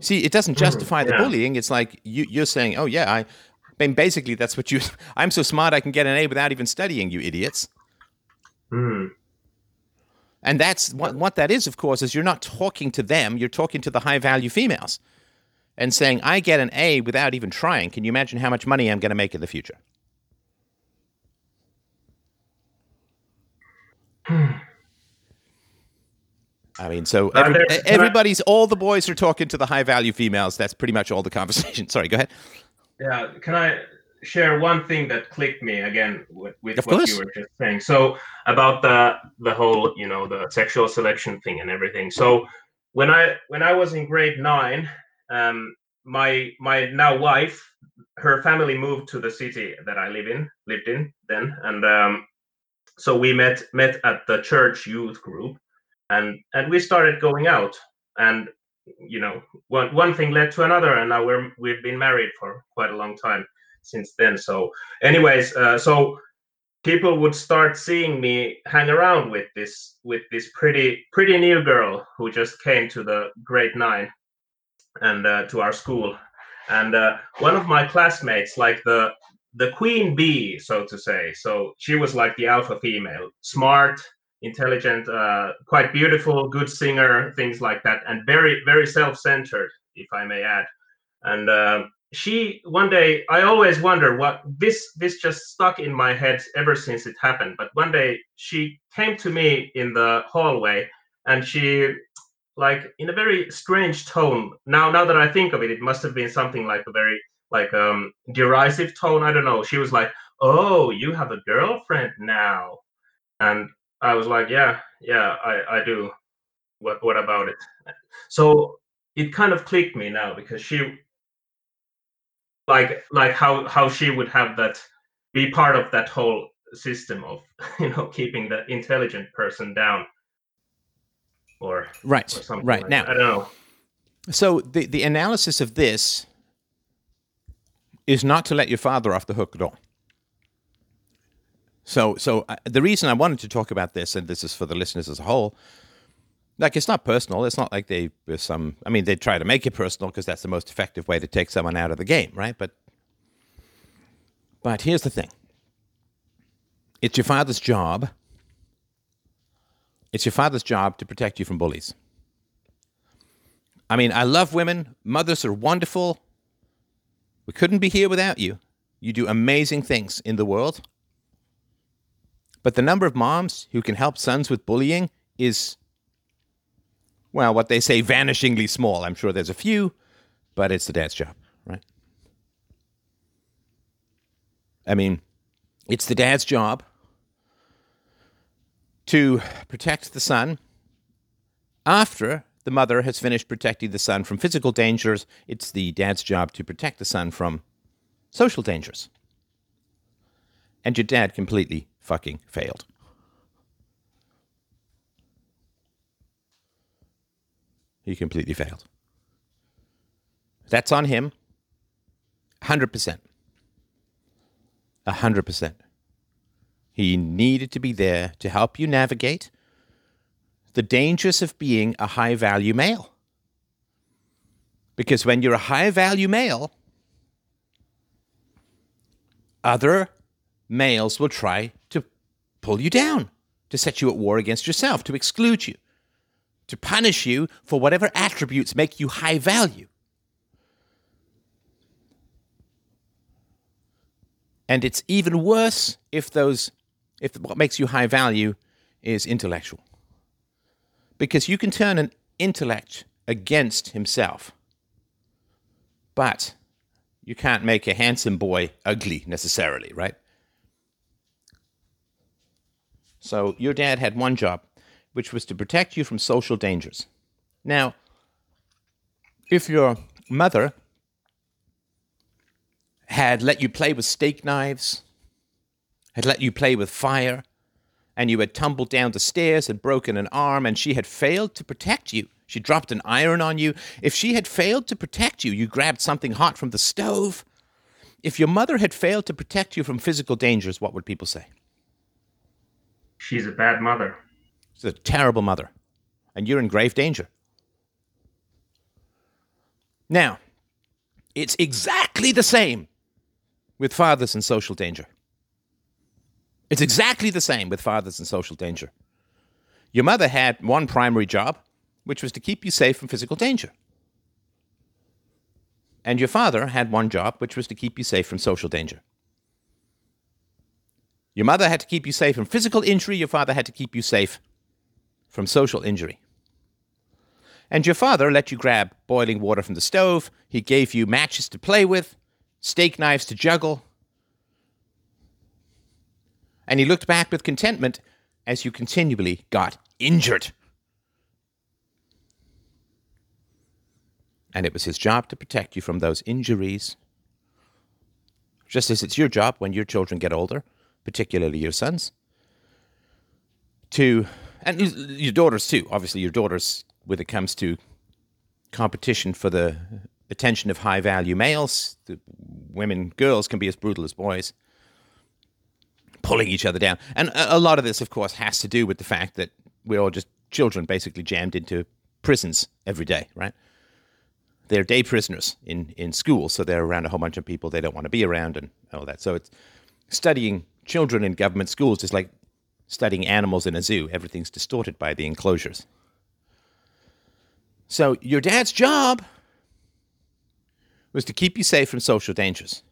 See, it doesn't justify the yeah. bullying. It's like you, you're saying, oh, yeah, I, I mean, basically that's what you, I'm so smart I can get an A without even studying, you idiots. Mm. And that's what, what that is, of course, is you're not talking to them. You're talking to the high-value females and saying, I get an A without even trying. Can you imagine how much money I'm going to make in the future? Mm. I mean, so every, everybody's, all the boys are talking to the high-value females. That's pretty much all the conversation. Sorry, go ahead. Yeah, can I share one thing that clicked me again with, with what course. you were just saying? So about the the whole, you know, the sexual selection thing and everything. So when I when I was in grade nine, um, my my now wife, her family moved to the city that I live in lived in then, and um, so we met met at the church youth group. And and we started going out, and you know, one one thing led to another, and now we're we've been married for quite a long time since then. So, anyways, uh, so people would start seeing me hang around with this with this pretty pretty new girl who just came to the grade nine, and uh, to our school, and uh, one of my classmates, like the the queen bee, so to say. So she was like the alpha female, smart. intelligent, uh, quite beautiful, good singer, things like that, and very, very self-centered, if I may add. And uh, she, one day, I always wonder what this, this just stuck in my head ever since it happened. But one day she came to me in the hallway and she, like, in a very strange tone. Now, now that I think of it, it must have been something like a very, like, um, derisive tone. I don't know. She was like, "Oh, you have a girlfriend now," and I was like, "Yeah, yeah, I, I do. What, what about it?" So it kind of clicked me now, because she, like, like how, how she would have that, be part of that whole system of, you know, keeping the intelligent person down. Or, right, or something right like now. That. I don't know. So the, the analysis of this is not to let your father off the hook at all. So so I, the reason I wanted to talk about this, and this is for the listeners as a whole, like, it's not personal. It's not like they there's some. I mean, they try to make it personal because that's the most effective way to take someone out of the game, right? But but here's the thing. It's your father's job. It's your father's job to protect you from bullies. I mean, I love women. Mothers are wonderful. We couldn't be here without you. You do amazing things in the world. But the number of moms who can help sons with bullying is, well, what they say, vanishingly small. I'm sure there's a few, but it's the dad's job, right? I mean, it's the dad's job to protect the son after the mother has finished protecting the son from physical dangers. It's the dad's job to protect the son from social dangers. And your dad completely fucking failed. He completely failed. That's on him. one hundred percent. one hundred percent. He needed to be there to help you navigate the dangers of being a high-value male. Because when you're a high-value male, other males will try to pull you down, to set you at war against yourself, to exclude you, to punish you for whatever attributes make you high-value. And it's even worse if those... if what makes you high value is intellectual. Because you can turn an intellect against himself, but you can't make a handsome boy ugly necessarily, right? So your dad had one job, which was to protect you from social dangers. Now, if your mother had let you play with steak knives, had let you play with fire, and you had tumbled down the stairs and broken an arm, and she had failed to protect you. She dropped an iron on you. If she had failed to protect you, you grabbed something hot from the stove. If your mother had failed to protect you from physical dangers, what would people say? She's a bad mother. She's a terrible mother. And you're in grave danger. Now, it's exactly the same with fathers in social danger. It's exactly the same with fathers in social danger. Your mother had one primary job, which was to keep you safe from physical danger. And your father had one job, which was to keep you safe from social danger. Your mother had to keep you safe from physical injury. Your father had to keep you safe from social injury. And your father let you grab boiling water from the stove. He gave you matches to play with, steak knives to juggle. And he looked back with contentment as you continually got injured. And it was his job to protect you from those injuries, just as it's your job when your children get older, particularly your sons, to, and your daughters too, obviously your daughters, when it comes to competition for the attention of high-value males. The women, girls can be as brutal as boys, pulling each other down. And a lot of this, of course, has to do with the fact that we're all just children basically jammed into prisons every day, right? They're day prisoners in, in school, so they're around a whole bunch of people they don't want to be around and all that. So it's studying children in government schools is like studying animals in a zoo, everything's distorted by the enclosures. So your dad's job was to keep you safe from social dangers.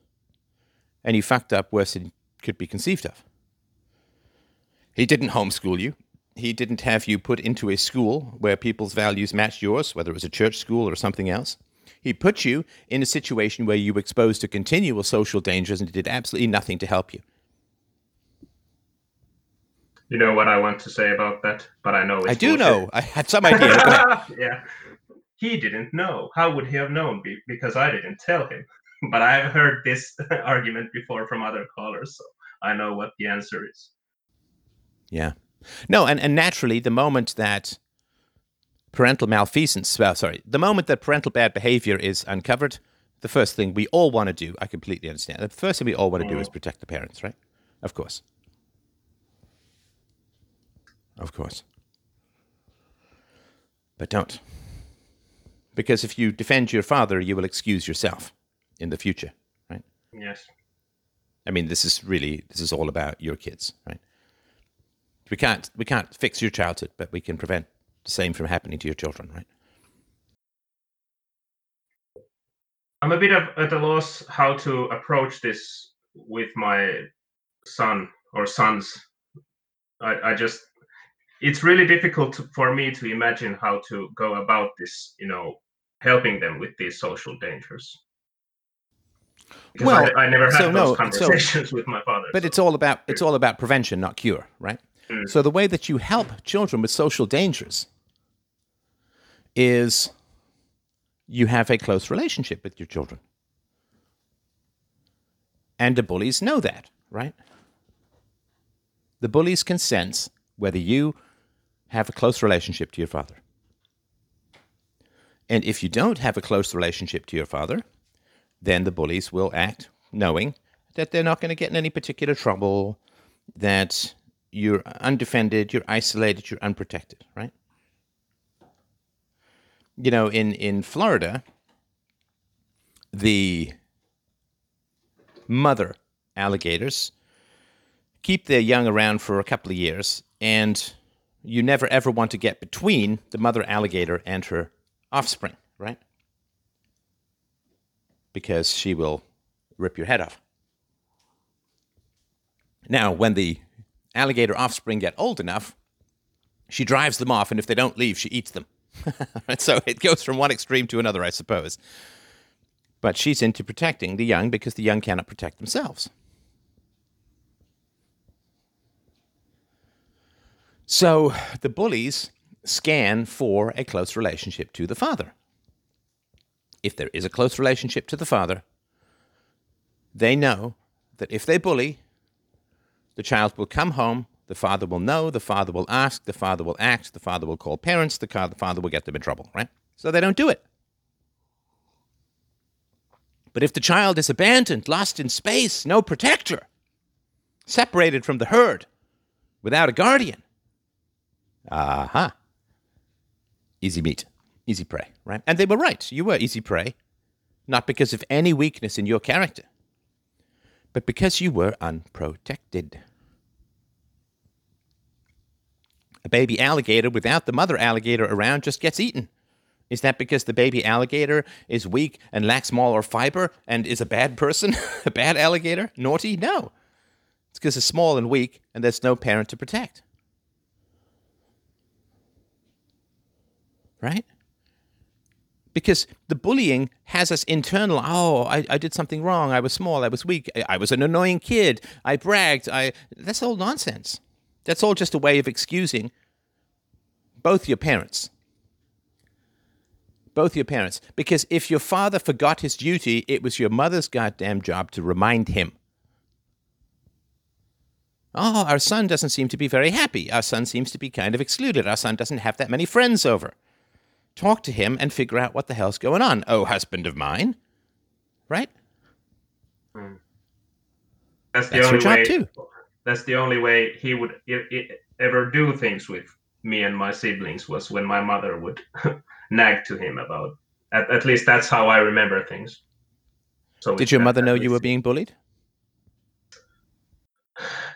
And you fucked up worse than could be conceived of. He didn't homeschool you. He didn't have you put into a school where people's values matched yours, whether it was a church school or something else. He put you in a situation where you were exposed to continual social dangers and did absolutely nothing to help you. You know what I want to say about that, but I know it's I do bullshit. know. I had some idea. Yeah. He didn't know. How would he have known? Be- because I didn't tell him. But I've heard this argument before from other callers, so I know what the answer is. Yeah. No, and, and naturally, the moment that parental malfeasance, well, sorry, the moment that parental bad behavior is uncovered, the first thing we all want to do, I completely understand, the first thing we all want to do is protect the parents, right? Of course. Of course. But don't. Because if you defend your father, you will excuse yourself in the future, right? Yes. I mean, this is really, this is all about your kids, right? We can't, we can't fix your childhood, but we can prevent the same from happening to your children, right? I'm a bit of, at a loss how to approach this with my son or sons. I, I just, it's really difficult to, for me to imagine how to go about this, you know, helping them with these social dangers. Because well, I, I never had so those no, conversations so, with my father. But so. it's all about it's all about prevention, not cure, right? Mm. So the way that you help children with social dangers is you have a close relationship with your children. And the bullies know that, right? The bullies can sense whether you have a close relationship to your father. And if you don't have a close relationship to your father, then the bullies will act knowing that they're not going to get in any particular trouble, that you're undefended, you're isolated, you're unprotected, right? You know, in, in Florida, the mother alligators keep their young around for a couple of years, and you never ever want to get between the mother alligator and her offspring, right? Because she will rip your head off. Now, when the alligator offspring get old enough, she drives them off, and if they don't leave, she eats them. So it goes from one extreme to another, I suppose. But she's into protecting the young because the young cannot protect themselves. So the bullies scan for a close relationship to the father. If there is a close relationship to the father, they know that if they bully, the child will come home, the father will know, the father will ask, the father will act, the father will call parents, the father will get them in trouble, right? So they don't do it. But if the child is abandoned, lost in space, no protector, separated from the herd, without a guardian, aha, uh-huh. easy meat. Easy prey, right? And they were right. You were easy prey, not because of any weakness in your character, but because you were unprotected. A baby alligator without the mother alligator around just gets eaten. Is that because the baby alligator is weak and lacks moral fiber and is a bad person, a bad alligator, naughty? No. It's because it's small and weak and there's no parent to protect. Right? Because the bullying has us internal, oh, I, I did something wrong, I was small, I was weak, I, I was an annoying kid, I bragged, I that's all nonsense. That's all just a way of excusing both your parents. Both your parents. Because if your father forgot his duty, it was your mother's goddamn job to remind him. Oh, our son doesn't seem to be very happy. Our son seems to be kind of excluded. Our son doesn't have that many friends over. Talk to him and figure out what the hell's going on, oh husband of mine, right? Mm. That's the that's only way. Too. That's the only way he would it, it, ever do things with me and my siblings was when my mother would nag to him about. At, at least that's how I remember things. So did your mother know you were being bullied?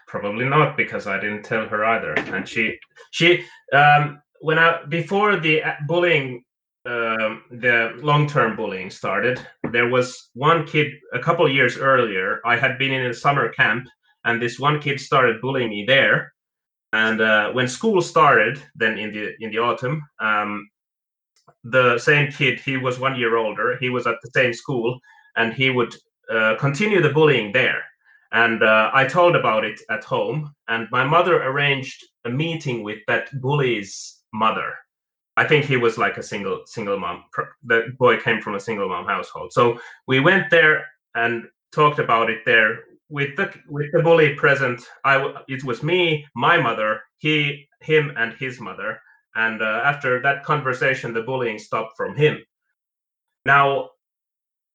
Probably not, because I didn't tell her either. And she, she, um, when I before the bullying, um, the long-term bullying started, there was one kid a couple years earlier. I had been in a summer camp, and this one kid started bullying me there. And uh, when school started, then in the in the autumn, um, the same kid, he was one year older. He was at the same school, and he would uh, continue the bullying there. And uh, I told about it at home, and my mother arranged a meeting with that bully's mother. I think he was like a single single mom. The boy came from a single mom household. So we went there and talked about it there with the with the bully present. I it was me, my mother, he, him, and his mother. And uh, after that conversation, the bullying stopped from him. Now,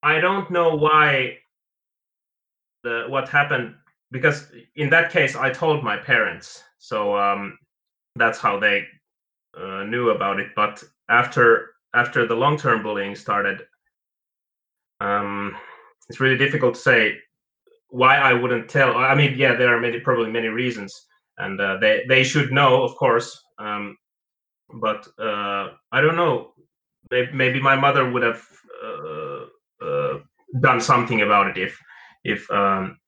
I don't know why. The, what happened, because in that case I told my parents, so um, that's how they uh, knew about it. But after after the long-term bullying started, um, it's really difficult to say why I wouldn't tell. I mean, yeah, there are many probably many reasons, and uh, they they should know, of course. Um, but uh, I don't know. Maybe my mother would have uh, uh, done something about it if. If um,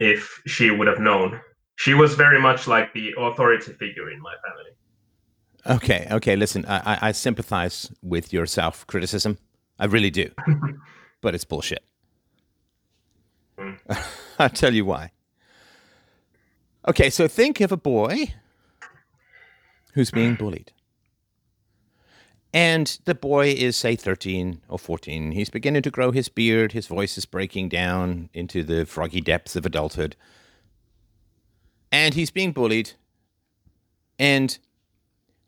if she would have known. She was very much like the authority figure in my family. Okay, okay. Listen, I, I, I sympathize with your self-criticism. I really do. But it's bullshit. Mm. I'll tell you why. Okay, so think of a boy who's being bullied. And the boy is, say, thirteen or fourteen. He's beginning to grow his beard. His voice is breaking down into the froggy depths of adulthood. And he's being bullied. And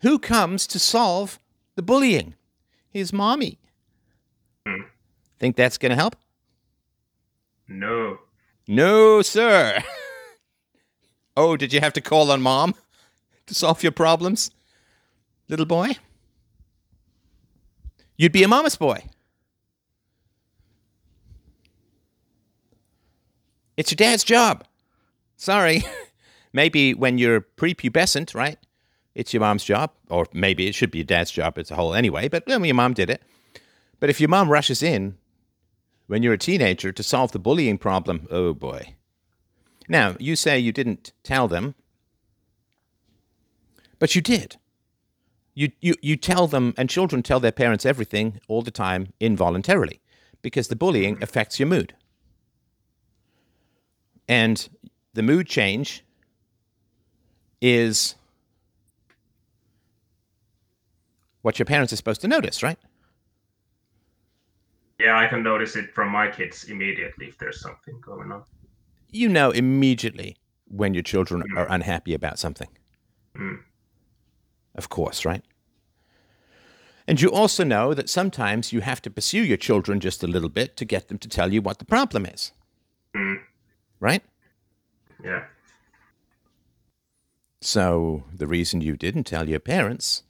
who comes to solve the bullying? His mommy. Mm. Think that's going to help? No. No, sir. Oh, did you have to call on mom to solve your problems, little boy? You'd be a mama's boy. It's your dad's job. Sorry. Maybe when you're prepubescent, right? It's your mom's job. Or maybe it should be your dad's job as a whole anyway. But well, your mom did it. But if your mom rushes in when you're a teenager to solve the bullying problem, oh boy. Now, you say you didn't tell them. But you did. You, you you tell them, and children tell their parents everything all the time involuntarily, because the bullying affects your mood. And the mood change is what your parents are supposed to notice, right? Yeah, I can notice it from my kids immediately if there's something going on. You know immediately when your children mm. are unhappy about something. Mm. Of course, right? And you also know that sometimes you have to pursue your children just a little bit to get them to tell you what the problem is. Mm. Right? Yeah. So the reason you didn't tell your parents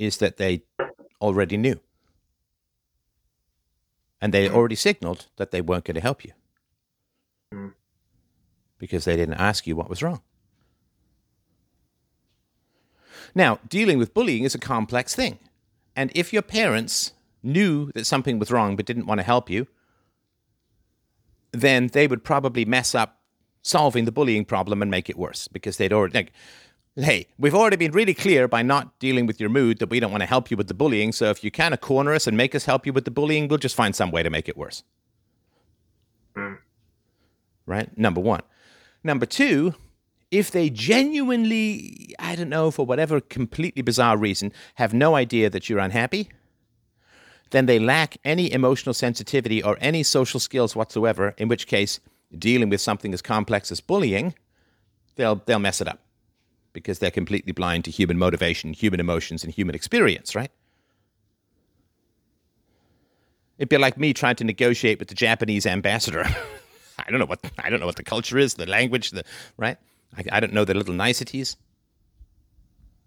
is that they already knew. And they already signaled that they weren't going to help you. Mm. Because they didn't ask you what was wrong. Now, dealing with bullying is a complex thing. And if your parents knew that something was wrong but didn't want to help you, then they would probably mess up solving the bullying problem and make it worse, because they'd already, like, hey, we've already been really clear by not dealing with your mood that we don't want to help you with the bullying, so if you kind of corner us and make us help you with the bullying, we'll just find some way to make it worse. Mm. Right? Number one. Number two, if they genuinely, I don't know, for whatever completely bizarre reason, have no idea that you're unhappy, then they lack any emotional sensitivity or any social skills whatsoever, in which case, dealing with something as complex as bullying, they'll they'll mess it up because they're completely blind to human motivation, human emotions, and human experience, right? It'd be like me trying to negotiate with the Japanese ambassador. I don't know what I don't know what the culture is, the language, the right? I, I don't know the little niceties.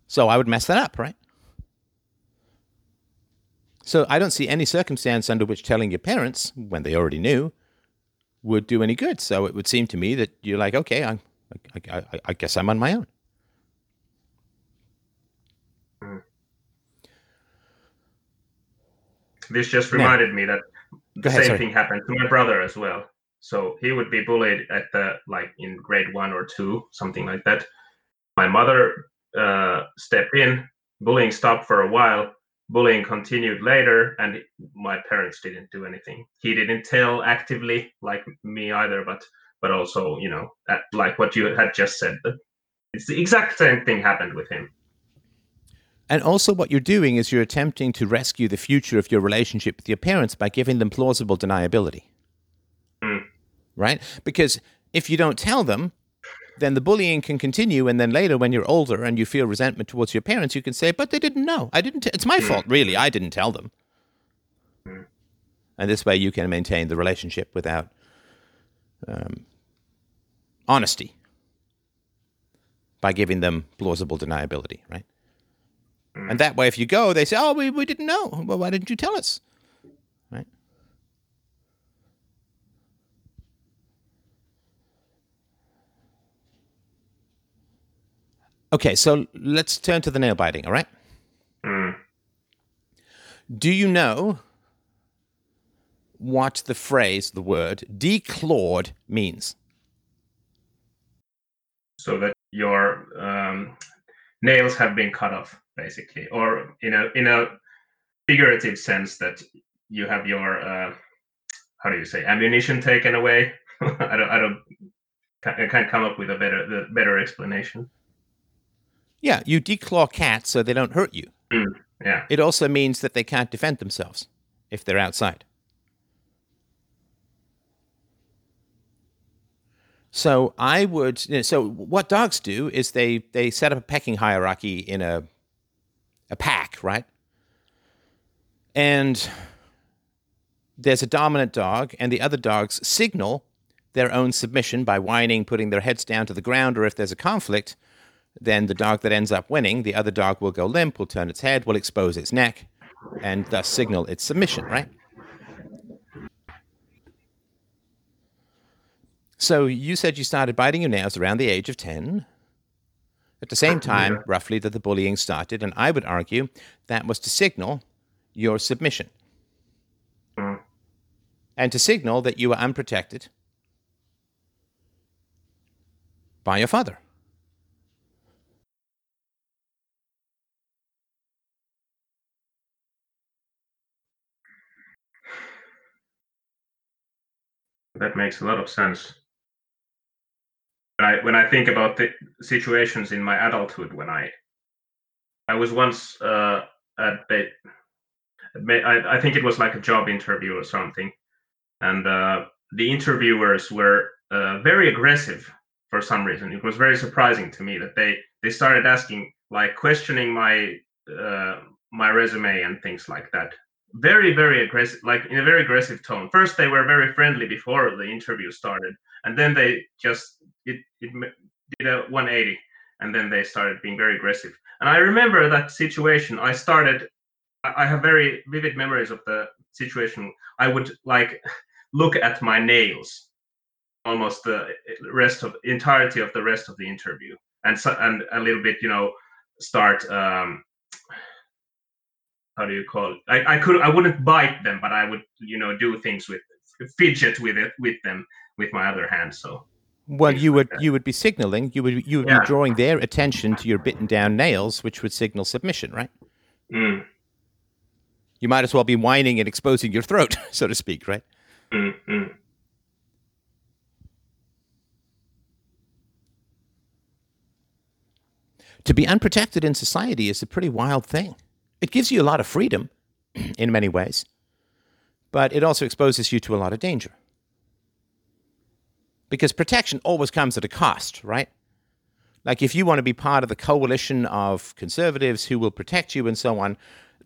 So I would mess that up, right? So I don't see any circumstance under which telling your parents, when they already knew, would do any good. So it would seem to me that you're like, okay, I'm, I, I, I guess I'm on my own. This just reminded no. me that the ahead, same sorry. thing happened to my brother as well. So he would be bullied at the like in grade one or two, something like that. My mother uh, stepped in. Bullying stopped for a while. Bullying continued later, and my parents didn't do anything. He didn't tell actively, like me either, but but also, you know, at, like what you had just said. It's the exact same thing happened with him. And also what you're doing is you're attempting to rescue the future of your relationship with your parents by giving them plausible deniability, mm. right? Because if you don't tell them, then the bullying can continue. And then later when you're older and you feel resentment towards your parents, you can say, but they didn't know. I didn't. T- it's my mm. fault, really. I didn't tell them. Mm. And this way you can maintain the relationship without um, honesty by giving them plausible deniability, right? And that way, if you go, they say, oh, we, we didn't know. Well, why didn't you tell us? Right? Okay, so let's turn to the nail biting, all right? Mm. Do you know what the phrase, the word, declawed means? So that your um, nails have been cut off. Basically, or in a in a figurative sense, that you have your uh, how do you say ammunition taken away. I don't I don't I can't come up with a better the better explanation. Yeah, you declaw cats so they don't hurt you. Mm, yeah, it also means that they can't defend themselves if they're outside. So I would. You know, so what dogs do is they they set up a pecking hierarchy in a A pack, right? And there's a dominant dog, and the other dogs signal their own submission by whining, putting their heads down to the ground, or if there's a conflict, then the dog that ends up winning, the other dog will go limp, will turn its head, will expose its neck, and thus signal its submission, right? So you said you started biting your nails around the age of ten. At the same time, yeah. roughly, that the bullying started, and I would argue that was to signal your submission. Mm. And to signal that you were unprotected by your father. That makes a lot of sense. I, when I think about the situations in my adulthood, when I, I was once uh, at, a, I, I think it was like a job interview or something, and uh, the interviewers were uh, very aggressive for some reason. It was very surprising to me that they, they started asking, like questioning my uh, my resume and things like that. Very, very aggressive, like in a very aggressive tone. First, they were very friendly before the interview started, and then they just it it did a one eighty, and then they started being very aggressive. And I remember that situation. I started. I have very vivid memories of the situation. I would like look at my nails almost the rest of entirety of the rest of the interview, and so, and a little bit, you know, start. Um, How do you call it? I, I could I wouldn't bite them, but I would, you know, do things with fidget with it with them with my other hand. So well, you would like you would be signaling you would you would yeah. be drawing their attention to your bitten down nails, which would signal submission, right? Mm. You might as well be whining and exposing your throat, so to speak, right? Mm-hmm. To be unprotected in society is a pretty wild thing. It gives you a lot of freedom in many ways, but it also exposes you to a lot of danger. Because protection always comes at a cost, right? Like if you want to be part of the coalition of conservatives who will protect you and so on,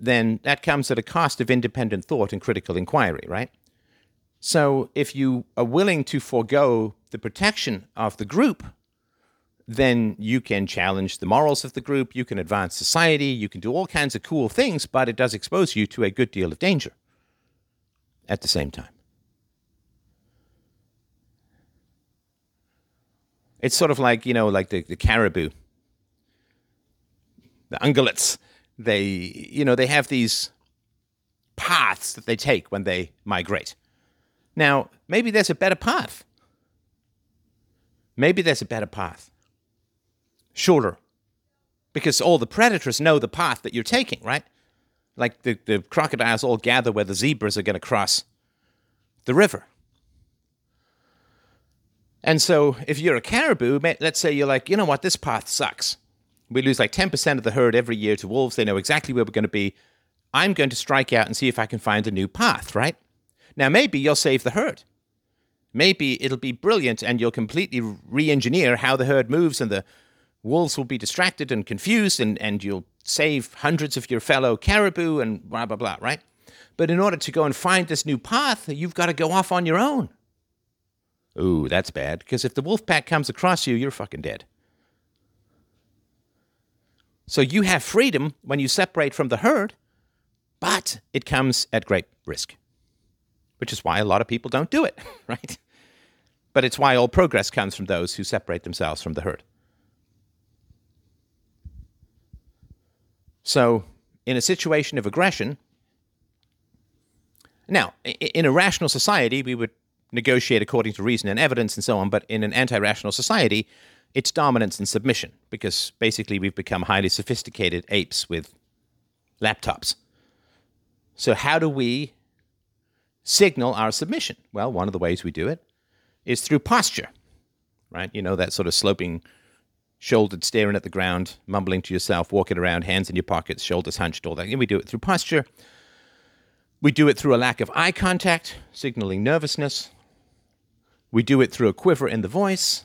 then that comes at a cost of independent thought and critical inquiry, right? So if you are willing to forego the protection of the group, then you can challenge the morals of the group, you can advance society, you can do all kinds of cool things, but it does expose you to a good deal of danger at the same time. It's sort of like, you know, like the, the caribou, the ungulates. They, you know, they have these paths that they take when they migrate. Now, maybe there's a better path. Maybe there's a better path. Shorter. Because all the predators know the path that you're taking, right? Like the, the crocodiles all gather where the zebras are going to cross the river. And so if you're a caribou, let's say you're like, you know what, this path sucks. We lose like ten percent of the herd every year to wolves. They know exactly where we're going to be. I'm going to strike out and see if I can find a new path, right? Now, maybe you'll save the herd. Maybe it'll be brilliant and you'll completely re-engineer how the herd moves and the wolves will be distracted and confused and, and you'll save hundreds of your fellow caribou and blah, blah, blah, right? But in order to go and find this new path, you've got to go off on your own. Ooh, that's bad, because if the wolf pack comes across you, you're fucking dead. So you have freedom when you separate from the herd, but it comes at great risk, which is why a lot of people don't do it, right? But it's why all progress comes from those who separate themselves from the herd. So in a situation of aggression, now, in a rational society, we would negotiate according to reason and evidence and so on, but in an anti-rational society, it's dominance and submission, because basically we've become highly sophisticated apes with laptops. So how do we signal our submission? Well, one of the ways we do it is through posture, right? You know, that sort of sloping, shouldered, staring at the ground, mumbling to yourself, walking around, hands in your pockets, shoulders hunched, all that. And we do it through posture. We do it through a lack of eye contact, signaling nervousness. We do it through a quiver in the voice.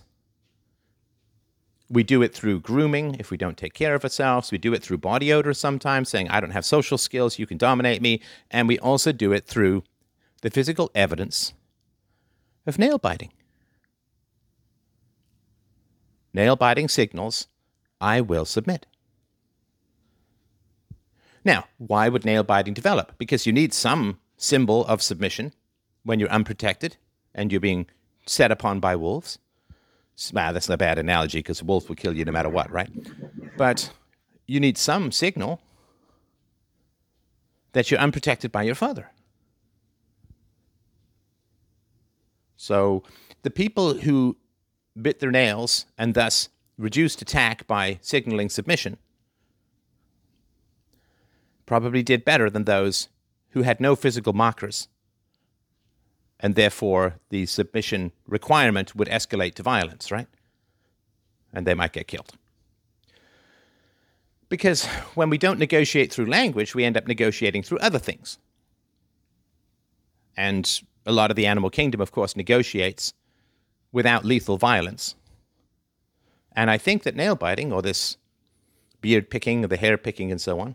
We do it through grooming if we don't take care of ourselves. We do it through body odor sometimes, saying, I don't have social skills, you can dominate me. And we also do it through the physical evidence of nail biting. Nail biting signals, I will submit. Now, why would nail biting develop? Because you need some symbol of submission when you're unprotected and you're being set upon by wolves. Well, that's not a bad analogy because wolves will kill you no matter what, right? But you need some signal that you're unprotected by your father. So the people who bit their nails and thus reduced attack by signaling submission probably did better than those who had no physical markers, and therefore the submission requirement would escalate to violence, right? And they might get killed. Because when we don't negotiate through language, we end up negotiating through other things. And a lot of the animal kingdom, of course, negotiates without lethal violence. And I think that nail biting, or this beard picking, or the hair picking, and so on,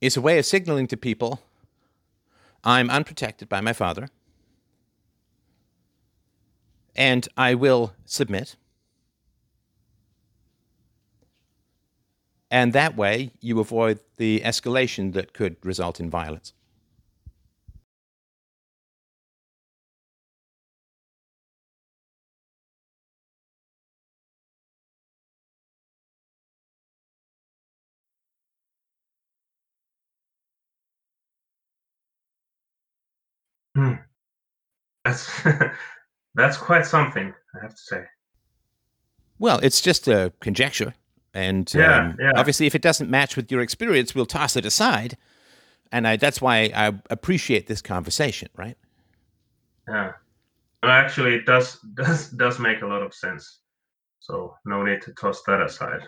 is a way of signaling to people, I'm unprotected by my father, and I will submit. And that way, you avoid the escalation that could result in violence. Hmm. That's that's quite something, I have to say. Well, it's just a conjecture, and yeah, um, yeah. obviously, if it doesn't match with your experience, we'll toss it aside. And I, that's why I appreciate this conversation, right? Yeah, well, actually, it does does does make a lot of sense. So no need to toss that aside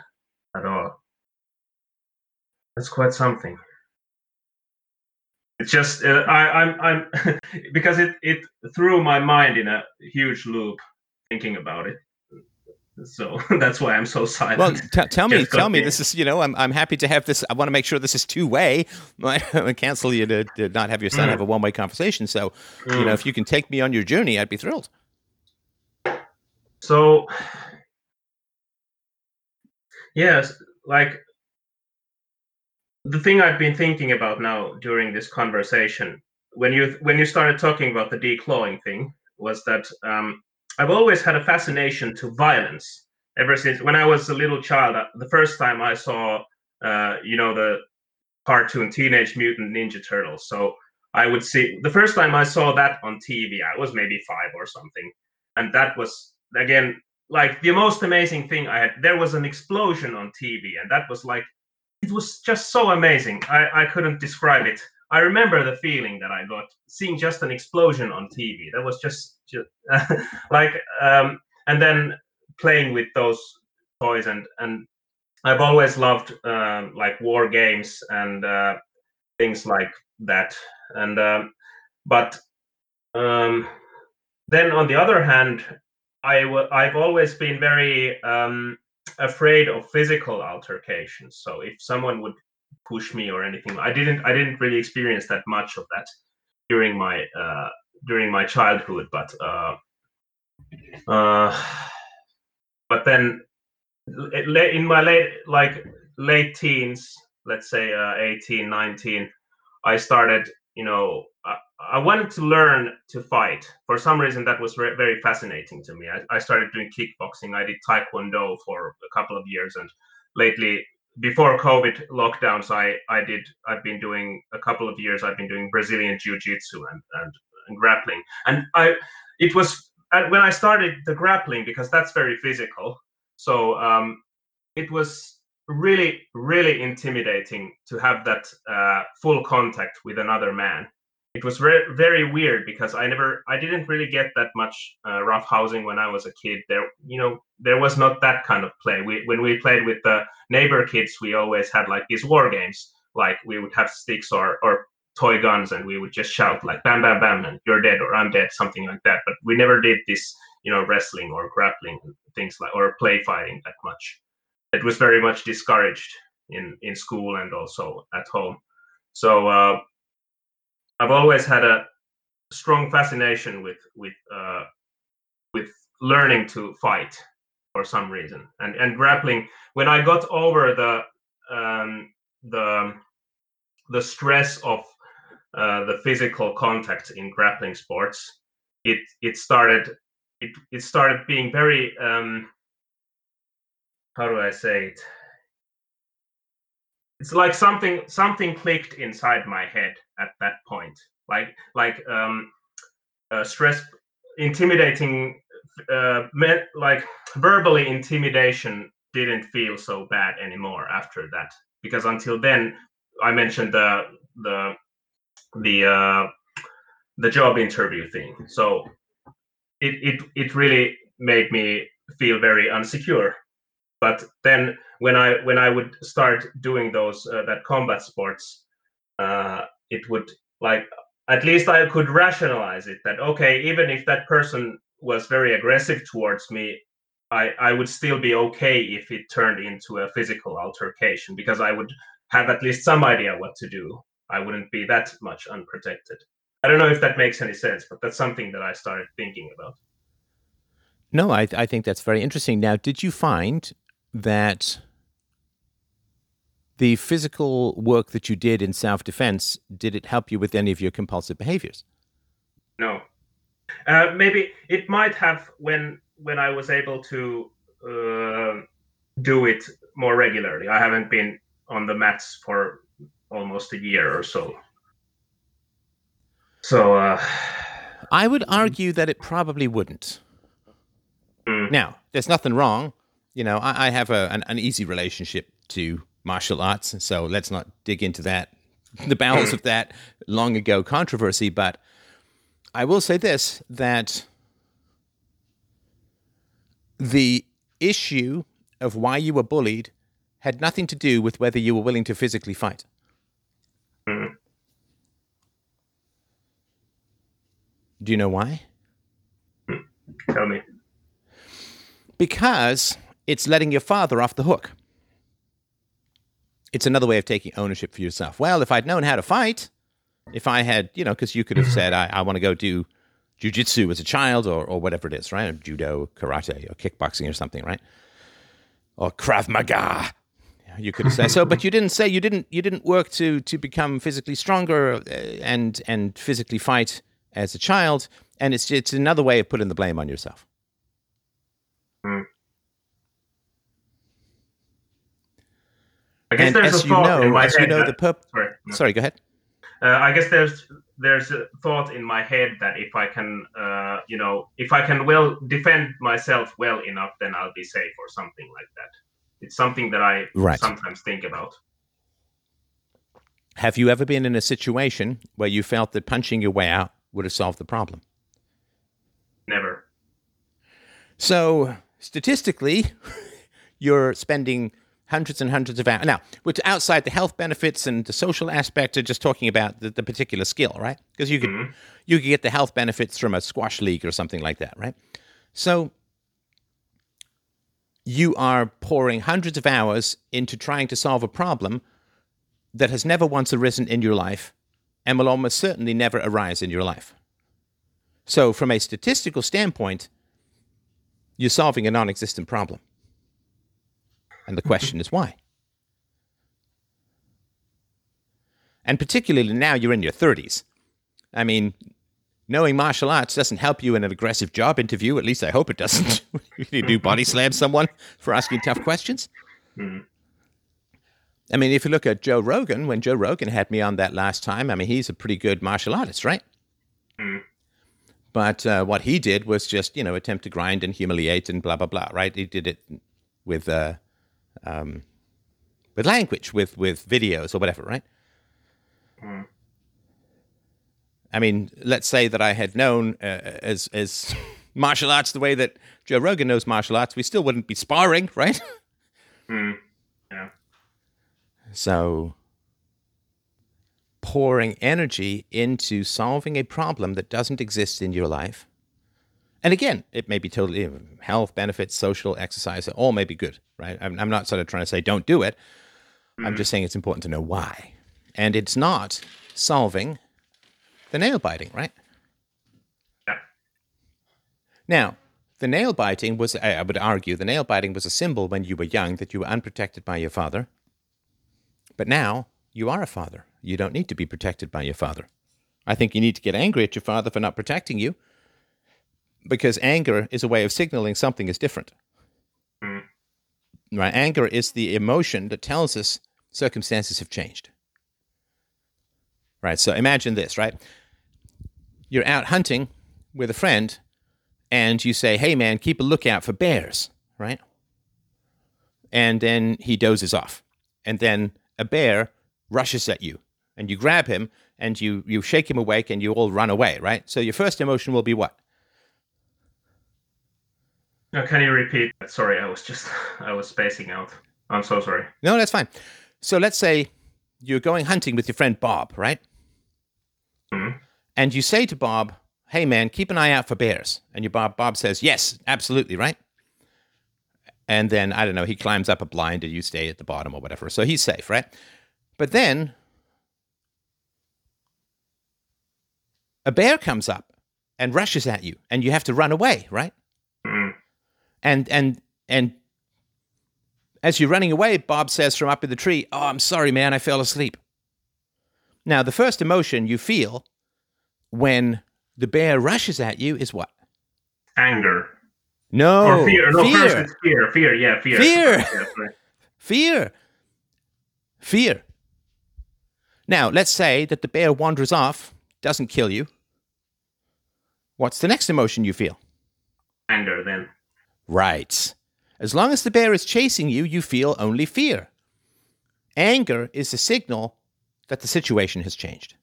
at all. That's quite something. It's just uh, I, I'm I'm because it, it threw my mind in a huge loop thinking about it, so that's why I'm so silent. Well, t- tell me, just tell me. It. This is, you know, I'm I'm happy to have this. I want to make sure this is two way. I cancel you to, to not have your son mm. have a one way conversation. So mm. you know, if you can take me on your journey, I'd be thrilled. So yes, like. The thing I've been thinking about now during this conversation, when you when you started talking about the declawing thing, was that um, I've always had a fascination to violence ever since when I was a little child. The first time I saw, uh, you know, the cartoon Teenage Mutant Ninja Turtles. So I would see the first time I saw that on T V, I was maybe five or something. And that was, again, like the most amazing thing I had. There was an explosion on T V, and that was like, it was just so amazing. I, I couldn't describe it. I remember the feeling that I got seeing just an explosion on T V. That was just, just uh, like, um, and then playing with those toys. And, and I've always loved um, like war games and uh, things like that. And um, but um, then on the other hand, I w- I've always been very um, afraid of physical altercations. So if someone would push me or anything, I didn't I didn't really experience that much of that during my uh, during my childhood. But uh, uh, but then in my late like late teens, let's say uh, eighteen, nineteen, I started. You know, I, I wanted to learn to fight. For some reason, that was re- very fascinating to me. I, I started doing kickboxing. I did taekwondo for a couple of years, and lately, before COVID lockdowns, I, I did. I've been doing a couple of years. I've been doing Brazilian jiu-jitsu and, and, and grappling. And I, it was when I started the grappling, because that's very physical. So um, it was really, really intimidating to have that uh, full contact with another man. It was re- very weird because I never, I didn't really get that much uh, roughhousing when I was a kid. There, you know, there was not that kind of play. We, when we played with the neighbor kids, we always had like these war games. Like we would have sticks or or toy guns, and we would just shout like bam, bam, bam, and you're dead or I'm dead, something like that. But we never did this, you know, wrestling or grappling things like or play fighting that much. It was very much discouraged in, in school and also at home. So uh, I've always had a strong fascination with with uh, with learning to fight for some reason. And and grappling, when I got over the um, the the stress of uh, the physical contact in grappling sports, it it started it it started being very. Um, How do I say it? It's like something something clicked inside my head at that point. Like like um, uh, stress, intimidating, uh, meant like verbally intimidation didn't feel so bad anymore after that. Because until then, I mentioned the the the uh, the job interview thing. So it it it really made me feel very unsecure. But then, when I when I would start doing those uh, that combat sports, uh, it would like at least I could rationalize it that okay, even if that person was very aggressive towards me, I, I would still be okay if it turned into a physical altercation because I would have at least some idea what to do. I wouldn't be that much unprotected. I don't know if that makes any sense, but that's something that I started thinking about. No, I I think that's very interesting. Now, did you find that the physical work that you did in self-defense, did it help you with any of your compulsive behaviors? No. Uh, maybe it might have when when I was able to uh, do it more regularly. I haven't been on the mats for almost a year or so. So uh... I would argue that it probably wouldn't. Mm. Now, there's nothing wrong. You know, I, I have a, an, an easy relationship to martial arts, so let's not dig into that, the bounds of that long ago controversy. But I will say this, that the issue of why you were bullied had nothing to do with whether you were willing to physically fight. Mm. Do you know why? Tell me. Because it's letting your father off the hook. It's another way of taking ownership for yourself. Well, if I'd known how to fight, if I had, you know, because you could have said, I, I want to go do jujitsu as a child or, or whatever it is, right? Or judo, karate, or kickboxing or something, right? Or Krav Maga. You could have said so, but you didn't say you didn't you didn't work to to become physically stronger and and physically fight as a child. And it's it's another way of putting the blame on yourself. I guess and there's as a thought you know, in my as head you know, that, the purp- sorry, no. sorry, go ahead. Uh, I guess there's there's a thought in my head that if I can, uh, you know, if I can well defend myself well enough, then I'll be safe or something like that. It's something that I right. sometimes think about. Have you ever been in a situation where you felt that punching your way out would have solved the problem? Never. So statistically, you're spending hundreds and hundreds of hours. Now, we're outside the health benefits and the social aspect are just talking about the, the particular skill, right? Because you could mm-hmm. you could get the health benefits from a squash league or something like that, right? So you are pouring hundreds of hours into trying to solve a problem that has never once arisen in your life and will almost certainly never arise in your life. So from a statistical standpoint, you're solving a non-existent problem. And the question is why? And particularly now you're in your thirties. I mean, knowing martial arts doesn't help you in an aggressive job interview. At least I hope it doesn't. You do body slam someone for asking tough questions. Mm-hmm. I mean, if you look at Joe Rogan, when Joe Rogan had me on that last time, I mean, he's a pretty good martial artist, right? Mm. But uh, what he did was just, you know, attempt to grind and humiliate and blah, blah, blah, right? He did it with uh, um, with language, with, with videos or whatever, right? Mm. I mean, let's say that I had known uh, as as martial arts the way that Joe Rogan knows martial arts, we still wouldn't be sparring, right? Mm. Yeah. So pouring energy into solving a problem that doesn't exist in your life. And again, it may be totally health benefits, social exercise, all may be good, right? I'm, I'm not sort of trying to say don't do it. Mm-hmm. I'm just saying it's important to know why. And it's not solving the nail biting, right? Yeah. Now, the nail biting was, I would argue, the nail biting was a symbol when you were young that you were unprotected by your father. But now you are a father. You don't need to be protected by your father. I think you need to get angry at your father for not protecting you, because anger is a way of signaling something is different. Mm. Right? Anger is the emotion that tells us circumstances have changed. Right? So imagine this, right? You're out hunting with a friend and you say, hey man, keep a lookout for bears, right? And then he dozes off. And then a bear rushes at you, and you grab him, and you, you shake him awake, and you all run away, right? So your first emotion will be what? Now, can you repeat that? Sorry, I was just, I was spacing out. I'm so sorry. No, that's fine. So let's say you're going hunting with your friend Bob, right? Mm-hmm. And you say to Bob, hey, man, keep an eye out for bears. And your Bob, Bob says, yes, absolutely, right? And then, I don't know, he climbs up a blind and you stay at the bottom or whatever. So he's safe, right? But then a bear comes up and rushes at you and you have to run away, right? Mm-hmm. And and and as you're running away, Bob says from up in the tree, oh, I'm sorry, man, I fell asleep. Now, the first emotion you feel when the bear rushes at you is what? Anger. No, or fear. No, fear. First it's fear, fear, yeah, fear. Fear. Fear. Fear. Now, let's say that the bear wanders off, doesn't kill you. What's the next emotion you feel? Anger, then. Right. As long as the bear is chasing you, you feel only fear. Anger is a signal that the situation has changed.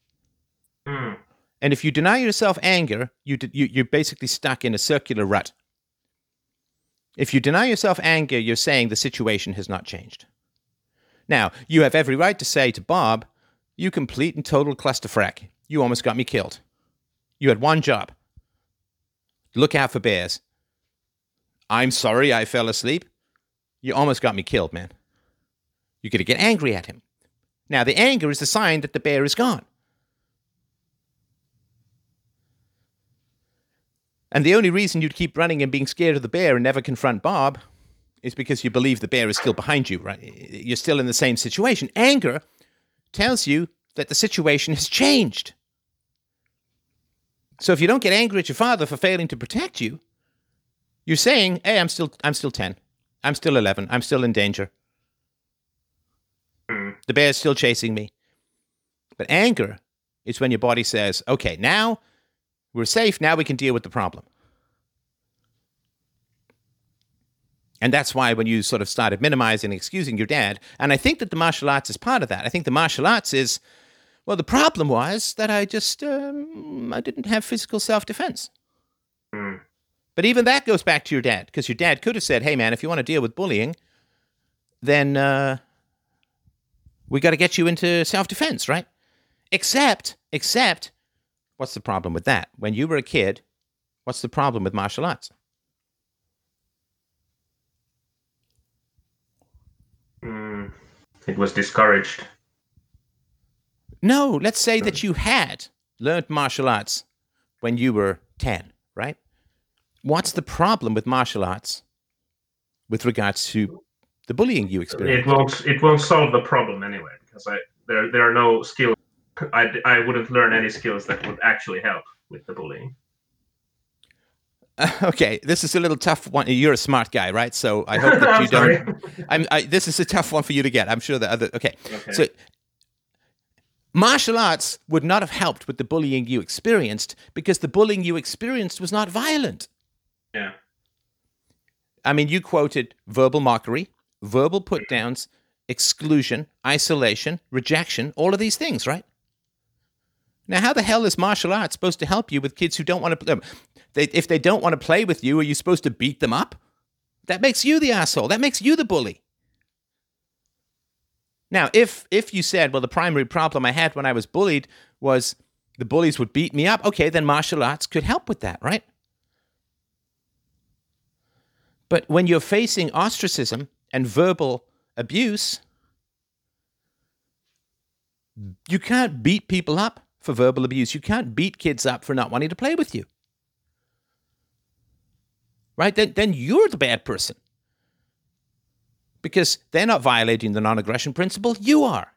Mm. And if you deny yourself anger, you, you, you're basically stuck in a circular rut. If you deny yourself anger, you're saying the situation has not changed. Now, you have every right to say to Bob, you complete and total clusterfrack. You almost got me killed. You had one job. Look out for bears. I'm sorry I fell asleep. You almost got me killed, man. You're going to get angry at him. Now, the anger is the sign that the bear is gone. And the only reason you'd keep running and being scared of the bear and never confront Bob is because you believe the bear is still behind you, right? You're still in the same situation. Anger tells you that the situation has changed. So if you don't get angry at your father for failing to protect you, you're saying, hey, I'm still I'm still ten. I'm still eleven. I'm still in danger. The bear's still chasing me. But anger is when your body says, okay, now we're safe. Now we can deal with the problem. And that's why when you sort of started minimizing and excusing your dad, and I think that the martial arts is part of that. I think the martial arts is, well, the problem was that I just, um, I didn't have physical self-defense. Mm. But even that goes back to your dad, because your dad could have said, hey, man, if you want to deal with bullying, then uh, we got to get you into self-defense, right? Except, except, what's the problem with that? When you were a kid, what's the problem with martial arts? Mm, it was discouraged. No, let's say that you had learned martial arts when you were ten, right? What's the problem with martial arts with regards to the bullying you experienced? It won't, it won't solve the problem anyway, because I, there there are no skills. I, I wouldn't learn any skills that would actually help with the bullying. Okay, this is a little tough one. You're a smart guy, right? So I hope that you don't. I'm, I, this is a tough one for you to get. I'm sure that other. Okay. okay. So martial arts would not have helped with the bullying you experienced because the bullying you experienced was not violent. Yeah. I mean, you quoted verbal mockery, verbal put downs, exclusion, isolation, rejection, all of these things, right? Now, how the hell is martial arts supposed to help you with kids who don't want to, um, they, if they don't want to play with you, are you supposed to beat them up? That makes you the asshole. That makes you the bully. Now, if if you said, well, the primary problem I had when I was bullied was the bullies would beat me up, okay, then martial arts could help with that, right? But when you're facing ostracism and verbal abuse, you can't beat people up for verbal abuse. You can't beat kids up for not wanting to play with you. Right? Then then you're the bad person. Because they're not violating the non-aggression principle. You are.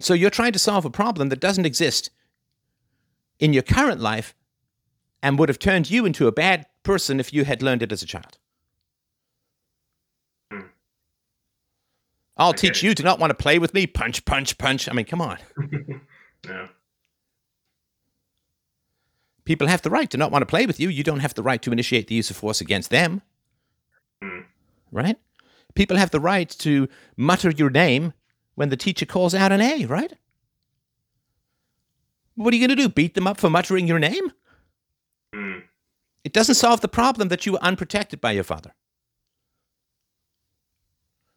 So you're trying to solve a problem that doesn't exist in your current life and would have turned you into a bad person if you had learned it as a child. I'll okay. teach you to not want to play with me. Punch, punch, punch. I mean, come on. Yeah. People have the right to not want to play with you. You don't have the right to initiate the use of force against them. Mm. Right? People have the right to mutter your name when the teacher calls out an A, right? What are you going to do? Beat them up for muttering your name? Mm. It doesn't solve the problem that you were unprotected by your father.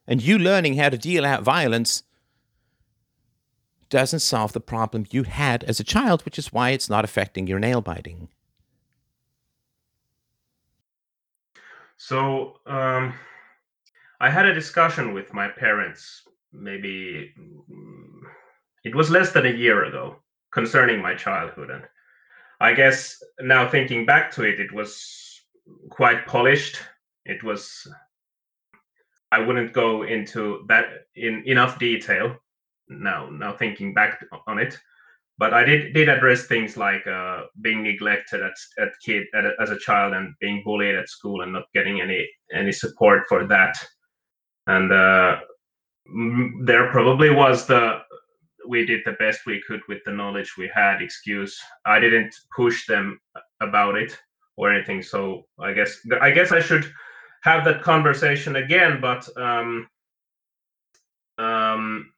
And you learning how to deal out violence doesn't solve the problem you had as a child, which is why it's not affecting your nail biting. So um, I had a discussion with my parents, maybe it was less than a year ago, concerning my childhood. And I guess now thinking back to it, it was quite polished. It was... I wouldn't go into that in enough detail now, now thinking back on it. But I did did address things like uh, being neglected at, at kid, at, as a child and being bullied at school and not getting any, any support for that. And uh, there probably was the, we did the best we could with the knowledge we had excuse. I didn't push them about it or anything. So I guess I guess I should... have that conversation again, but um, um,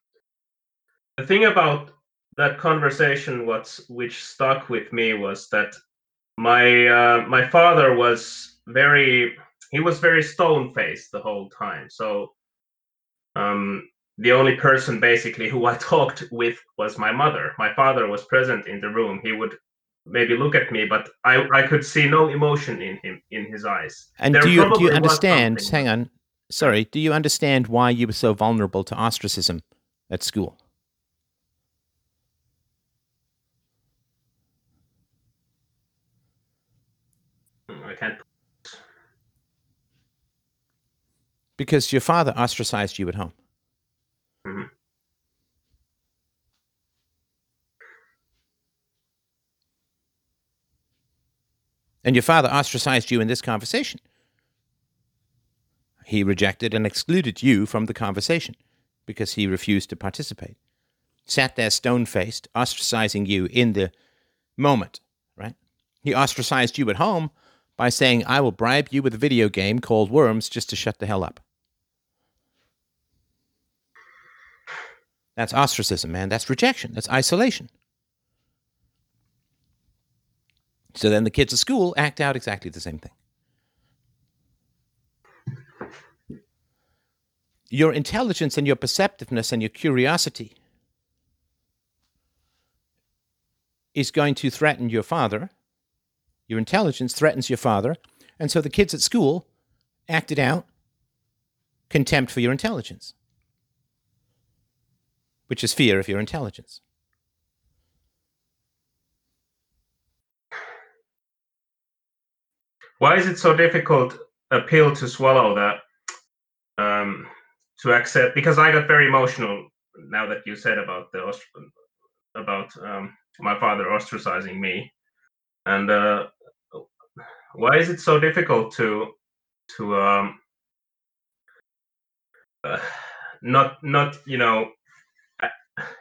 the thing about that conversation, what's which stuck with me, was that my uh, my father was very he was very stone-faced the whole time. So um, the only person basically who I talked with was my mother. My father was present in the room. He would maybe look at me, but I, I could see no emotion in him, in his eyes. And do you, do you understand, hang on, sorry, do you understand why you were so vulnerable to ostracism at school? I can't. Because your father ostracized you at home. Mm-hmm. And your father ostracized you in this conversation. He rejected and excluded you from the conversation because he refused to participate. Sat there stone-faced, ostracizing you in the moment, right? He ostracized you at home by saying, I will bribe you with a video game called Worms just to shut the hell up. That's ostracism, man. That's rejection. That's isolation. So then the kids at school act out exactly the same thing. Your intelligence and your perceptiveness and your curiosity is going to threaten your father. Your intelligence threatens your father. And so the kids at school acted out contempt for your intelligence, which is fear of your intelligence. Why is it so difficult a pill to swallow that? Um, to accept, because I got very emotional now that you said about the about um, my father ostracizing me, and uh, why is it so difficult to to um, uh, not not you know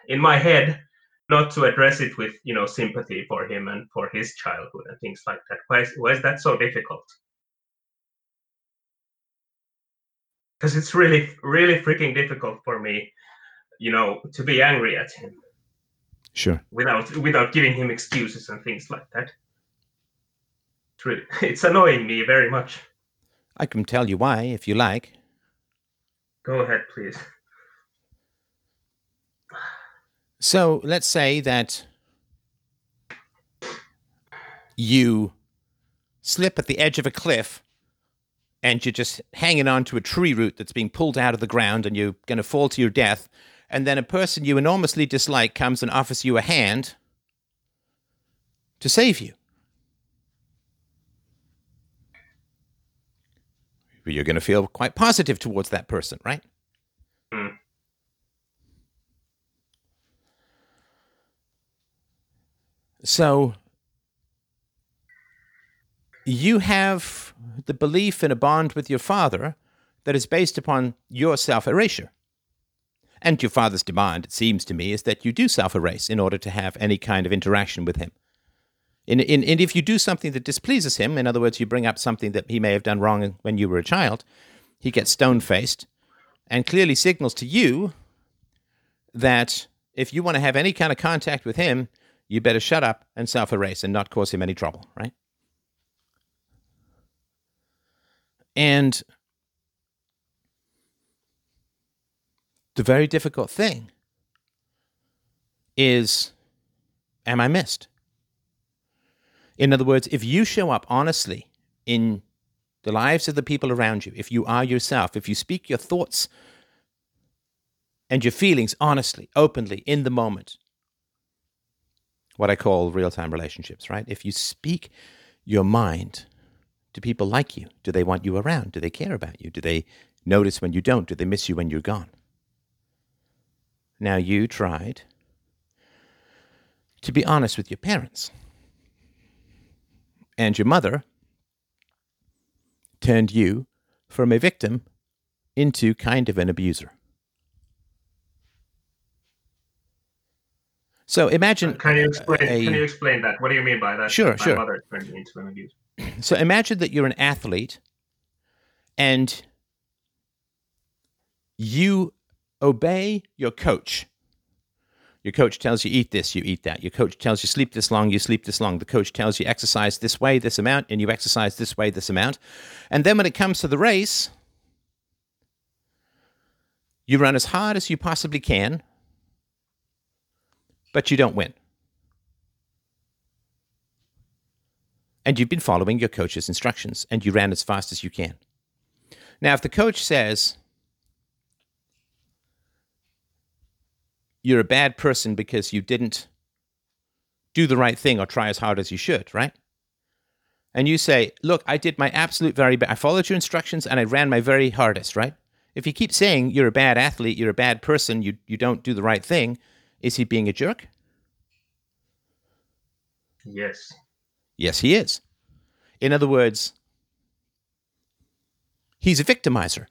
in my head not to address it with you know sympathy for him and for his childhood and things like that? Why is, why is that so difficult? Because it's really, really freaking difficult for me, you know, to be angry at him. Sure. Without without giving him excuses and things like that. It's, really, it's annoying me very much. I can tell you why, if you like. Go ahead, please. So let's say that you slip at the edge of a cliff and you're just hanging on to a tree root that's being pulled out of the ground and you're going to fall to your death, and then a person you enormously dislike comes and offers you a hand to save you. You're going to feel quite positive towards that person, right? Mm. So you have the belief in a bond with your father that is based upon your self-erasure. And your father's demand, it seems to me, is that you do self-erase in order to have any kind of interaction with him. And, and, and if you do something that displeases him, in other words, you bring up something that he may have done wrong when you were a child, he gets stone-faced and clearly signals to you that if you want to have any kind of contact with him, you better shut up and self-erase and not cause him any trouble, right? And the very difficult thing is, am I missed? In other words, if you show up honestly in the lives of the people around you, if you are yourself, if you speak your thoughts and your feelings honestly, openly, in the moment, what I call real-time relationships, right? If you speak your mind, do people like you? Do they want you around? Do they care about you? Do they notice when you don't? Do they miss you when you're gone? Now, you tried to be honest with your parents. And your mother turned you from a victim into kind of an abuser. So imagine... Can you explain, a, can you explain that? What do you mean by that? Sure, My sure. My mother turned me into an abuser. So imagine that you're an athlete and you obey your coach. Your coach tells you eat this, you eat that. Your coach tells you sleep this long, you sleep this long. The coach tells you exercise this way, this amount, and you exercise this way, this amount. And then when it comes to the race, you run as hard as you possibly can, but you don't win. And you've been following your coach's instructions, and you ran as fast as you can. Now, if the coach says, you're a bad person because you didn't do the right thing or try as hard as you should, right? And you say, look, I did my absolute very best. I followed your instructions, and I ran my very hardest, right? If you keep saying you're a bad athlete, you're a bad person, you, you don't do the right thing, is he being a jerk? Yes. Yes, he is. In other words, he's a victimizer.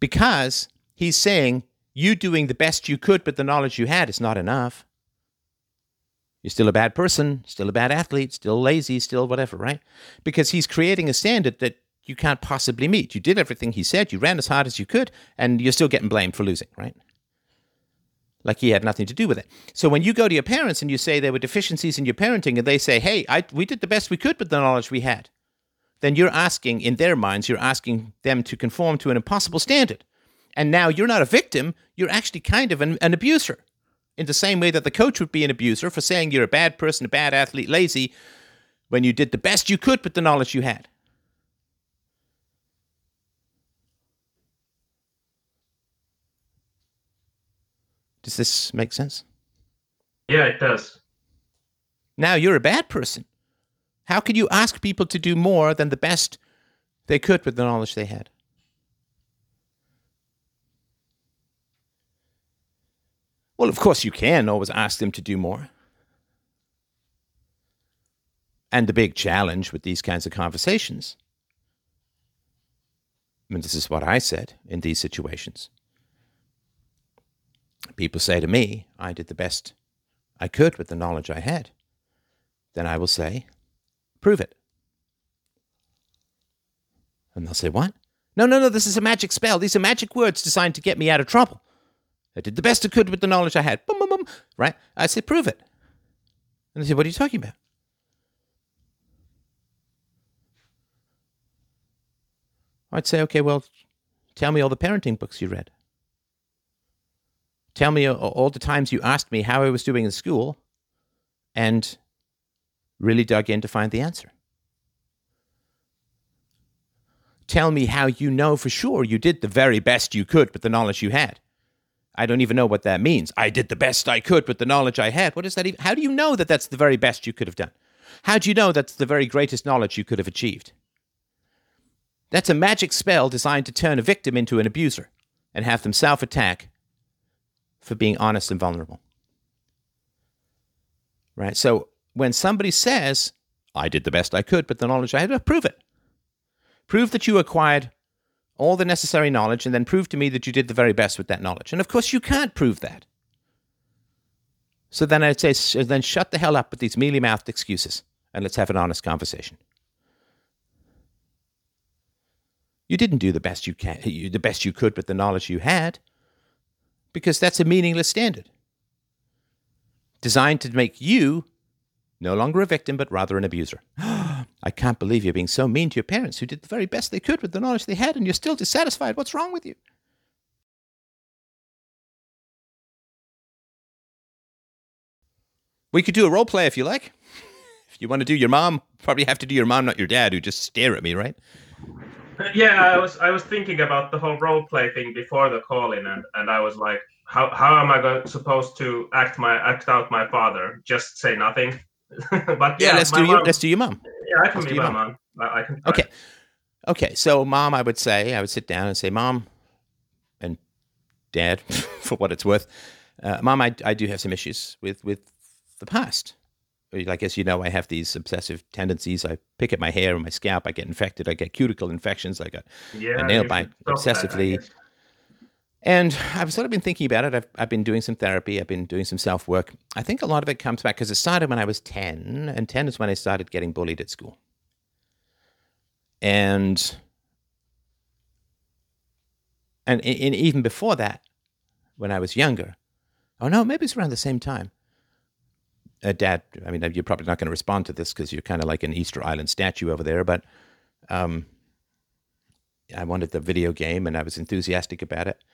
because he's saying you doing the best you could with the knowledge you had is not enough. You're still a bad person, still a bad athlete, still lazy, still whatever, right? Because he's creating a standard that you can't possibly meet. You did everything he said, you ran as hard as you could, and you're still getting blamed for losing, right? Like he had nothing to do with it. So when you go to your parents and you say there were deficiencies in your parenting and they say, hey, I, we did the best we could with the knowledge we had, then you're asking, in their minds, you're asking them to conform to an impossible standard. And now you're not a victim, you're actually kind of an, an abuser. In the same way that the coach would be an abuser for saying you're a bad person, a bad athlete, lazy, when you did the best you could with the knowledge you had. Does this make sense? Yeah, it does. Now you're a bad person. How can you ask people to do more than the best they could with the knowledge they had? Well, of course you can always ask them to do more. And the big challenge with these kinds of conversations, I mean, this is what I said in these situations. People say to me, I did the best I could with the knowledge I had. Then I will say, prove it. And they'll say, what? No, no, no, this is a magic spell. These are magic words designed to get me out of trouble. I did the best I could with the knowledge I had. Boom, boom, boom. Right? I say, prove it. And they say, what are you talking about? I'd say, okay, well, tell me all the parenting books you read. Tell me all the times you asked me how I was doing in school and really dug in to find the answer. Tell me how you know for sure you did the very best you could with the knowledge you had. I don't even know what that means. I did the best I could with the knowledge I had. What is that even? How do you know that that's the very best you could have done? How do you know that's the very greatest knowledge you could have achieved? That's a magic spell designed to turn a victim into an abuser and have them self-attack for being honest and vulnerable. Right? So when somebody says, I did the best I could with the knowledge I had, prove it. Prove that you acquired all the necessary knowledge and then prove to me that you did the very best with that knowledge. And of course you can't prove that. So then I'd say, then shut the hell up with these mealy-mouthed excuses and let's have an honest conversation. You didn't do the best you can, you, the best you could with the knowledge you had. Because that's a meaningless standard designed to make you no longer a victim, but rather an abuser. I can't believe you're being so mean to your parents who did the very best they could with the knowledge they had, and you're still dissatisfied. What's wrong with you? We could do a role play if you like. If you want to do your mom, probably have to do your mom, not your dad, who just stare at me, right? Yeah, I was I was thinking about the whole role play thing before the call in, and, and I was like, how how am I going, supposed to act my act out my father? Just say nothing. But yeah, yeah let's do mom, you, let's do your mom. Yeah, I can be my mom. mom. I can. Try. Okay, okay. So, mom, I would say I would sit down and say, mom, and dad, for what it's worth, uh, mom, I I do have some issues with with the past. I guess you know I have these obsessive tendencies. I pick at my hair and my scalp. I get infected. I get cuticle infections. I got yeah, a nail bite obsessively. That, and I've sort of been thinking about it. I've I've been doing some therapy. I've been doing some self-work. I think a lot of it comes back because it started when I was ten, and ten is when I started getting bullied at school. And and in, in, even before that, when I was younger, oh no, maybe it's around the same time. Uh, Dad, I mean, you're probably not going to respond to this because you're kind of like an Easter Island statue over there, but um, I wanted the video game and I was enthusiastic about it.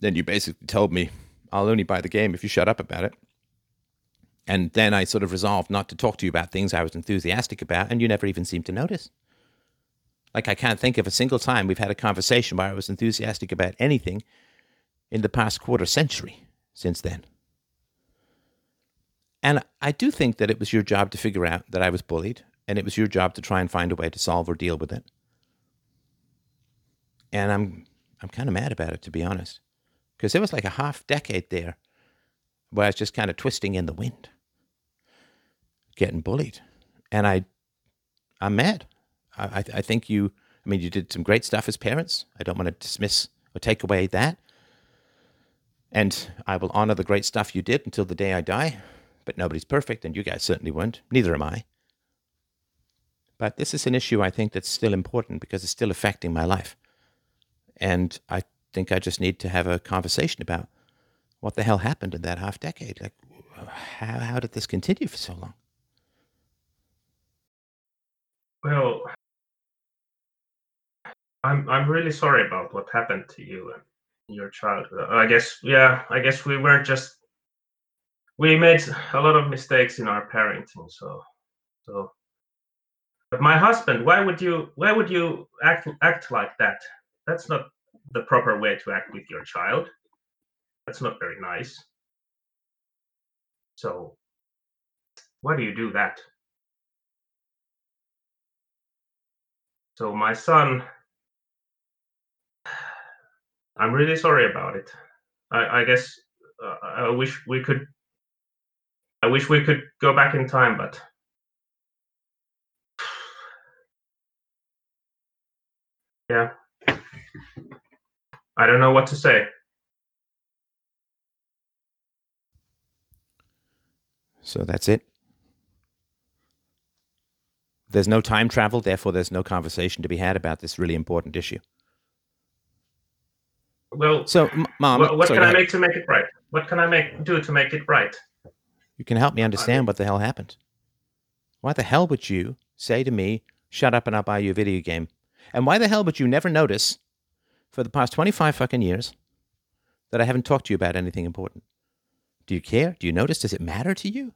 Then you basically told me, I'll only buy the game if you shut up about it. And then I sort of resolved not to talk to you about things I was enthusiastic about, and you never even seemed to notice. Like, I can't think of a single time we've had a conversation where I was enthusiastic about anything in the past quarter century since then. And I do think that it was your job to figure out that I was bullied, and it was your job to try and find a way to solve or deal with it. And I'm I'm kind of mad about it, to be honest, because there was like a half decade there where I was just kind of twisting in the wind, getting bullied. And I, I'm mad. I, I think you, I mean, you did some great stuff as parents. I don't want to dismiss or take away that. And I will honor the great stuff you did until the day I die. But nobody's perfect, and you guys certainly weren't. Neither am I. But this is an issue, I think, that's still important because it's still affecting my life. And I think I just need to have a conversation about what the hell happened in that half decade. Like, how, how did this continue for so long? Well, I'm I'm really sorry about what happened to you and your childhood. I guess, yeah, I guess we were just, we made a lot of mistakes in our parenting, so, so. But my husband, why would you, why would you act act like that? That's not the proper way to act with your child. That's not very nice. So, why do you do that? So my son, I'm really sorry about it. I, I guess uh, I wish we could. I wish we could go back in time, but yeah, I don't know what to say. So that's it. There's no time travel, therefore there's no conversation to be had about this really important issue. Well, so, m- Mom, well, what sorry, can I make to make it right? What can I make do to make it right? You can help me understand what the hell happened. Why the hell would you say to me, shut up and I'll buy you a video game? And why the hell would you never notice for the past twenty-five fucking years that I haven't talked to you about anything important? Do you care? Do you notice? Does it matter to you?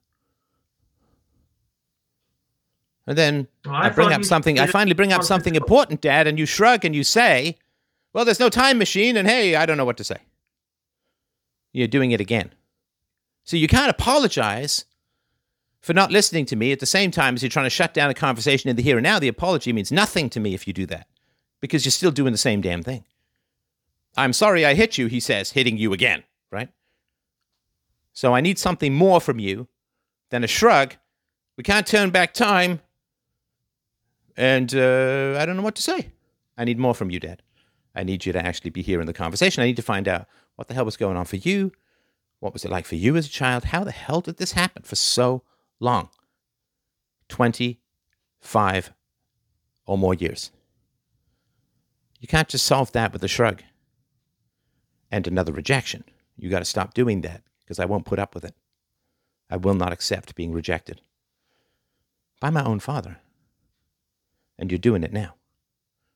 And then well, I, I bring up something, I finally bring up something important, Dad, and you shrug and you say, well, there's no time machine, and hey, I don't know what to say. You're doing it again. So you can't apologize for not listening to me at the same time as you're trying to shut down a conversation in the here and now. The apology means nothing to me if you do that, because you're still doing the same damn thing. I'm sorry I hit you, he says, hitting you again, right? So I need something more from you than a shrug. We can't turn back time. And uh, I don't know what to say. I need more from you, Dad. I need you to actually be here in the conversation. I need to find out what the hell was going on for you. What was it like for you as a child? How the hell did this happen for so long? twenty-five or more years. You can't just solve that with a shrug and another rejection. You got to stop doing that, because I won't put up with it. I will not accept being rejected by my own father. And you're doing it now.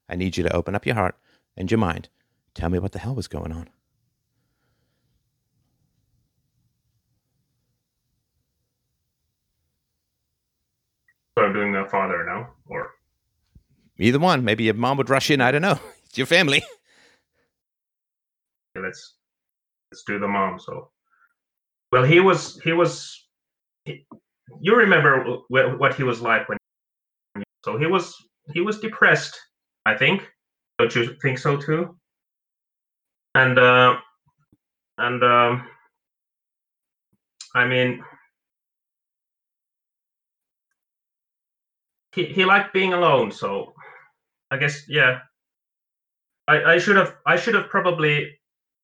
I need you to open up your heart and your mind. Tell me what the hell was going on. So I'm doing that father now, or? Either one. Maybe your mom would rush in. I don't know. It's your family. Yeah, let's, let's do the mom, so. Well, he was, he was, he, you remember w- what he was like when, so he was, he was depressed, I think. Don't you think so too? And, uh, and, um, I mean, he, he liked being alone. So I guess, yeah, I, I should have, I should have probably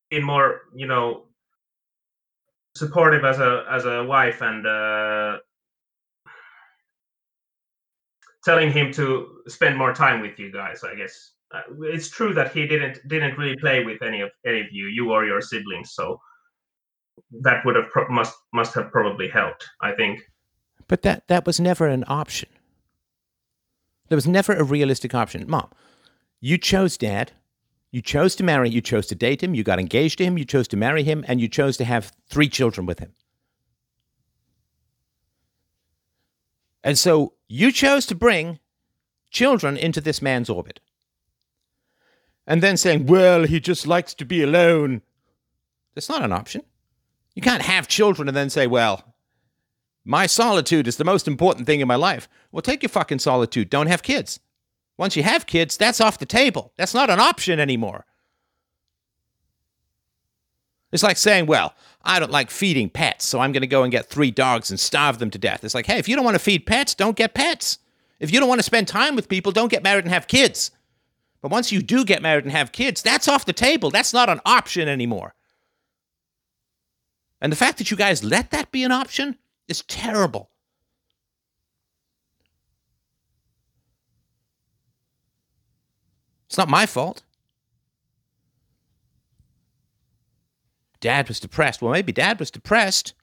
been more, you know, supportive as a as a wife, and uh, telling him to spend more time with you guys. I guess uh, it's true that he didn't didn't really play with any of any of you, you or your siblings. So that would have pro- must must have probably helped, I think. But that that was never an option. There was never a realistic option, Mom. You chose Dad. You chose to marry, you chose to date him, you got engaged to him, you chose to marry him, and you chose to have three children with him. And so you chose to bring children into this man's orbit. And then saying, well, he just likes to be alone. That's not an option. You can't have children and then say, well, my solitude is the most important thing in my life. Well, take your fucking solitude. Don't have kids. Once you have kids, that's off the table. That's not an option anymore. It's like saying, well, I don't like feeding pets, so I'm going to go and get three dogs and starve them to death. It's like, hey, if you don't want to feed pets, don't get pets. If you don't want to spend time with people, don't get married and have kids. But once you do get married and have kids, that's off the table. That's not an option anymore. And the fact that you guys let that be an option is terrible. It's not my fault. Dad was depressed. Well, maybe Dad was depressed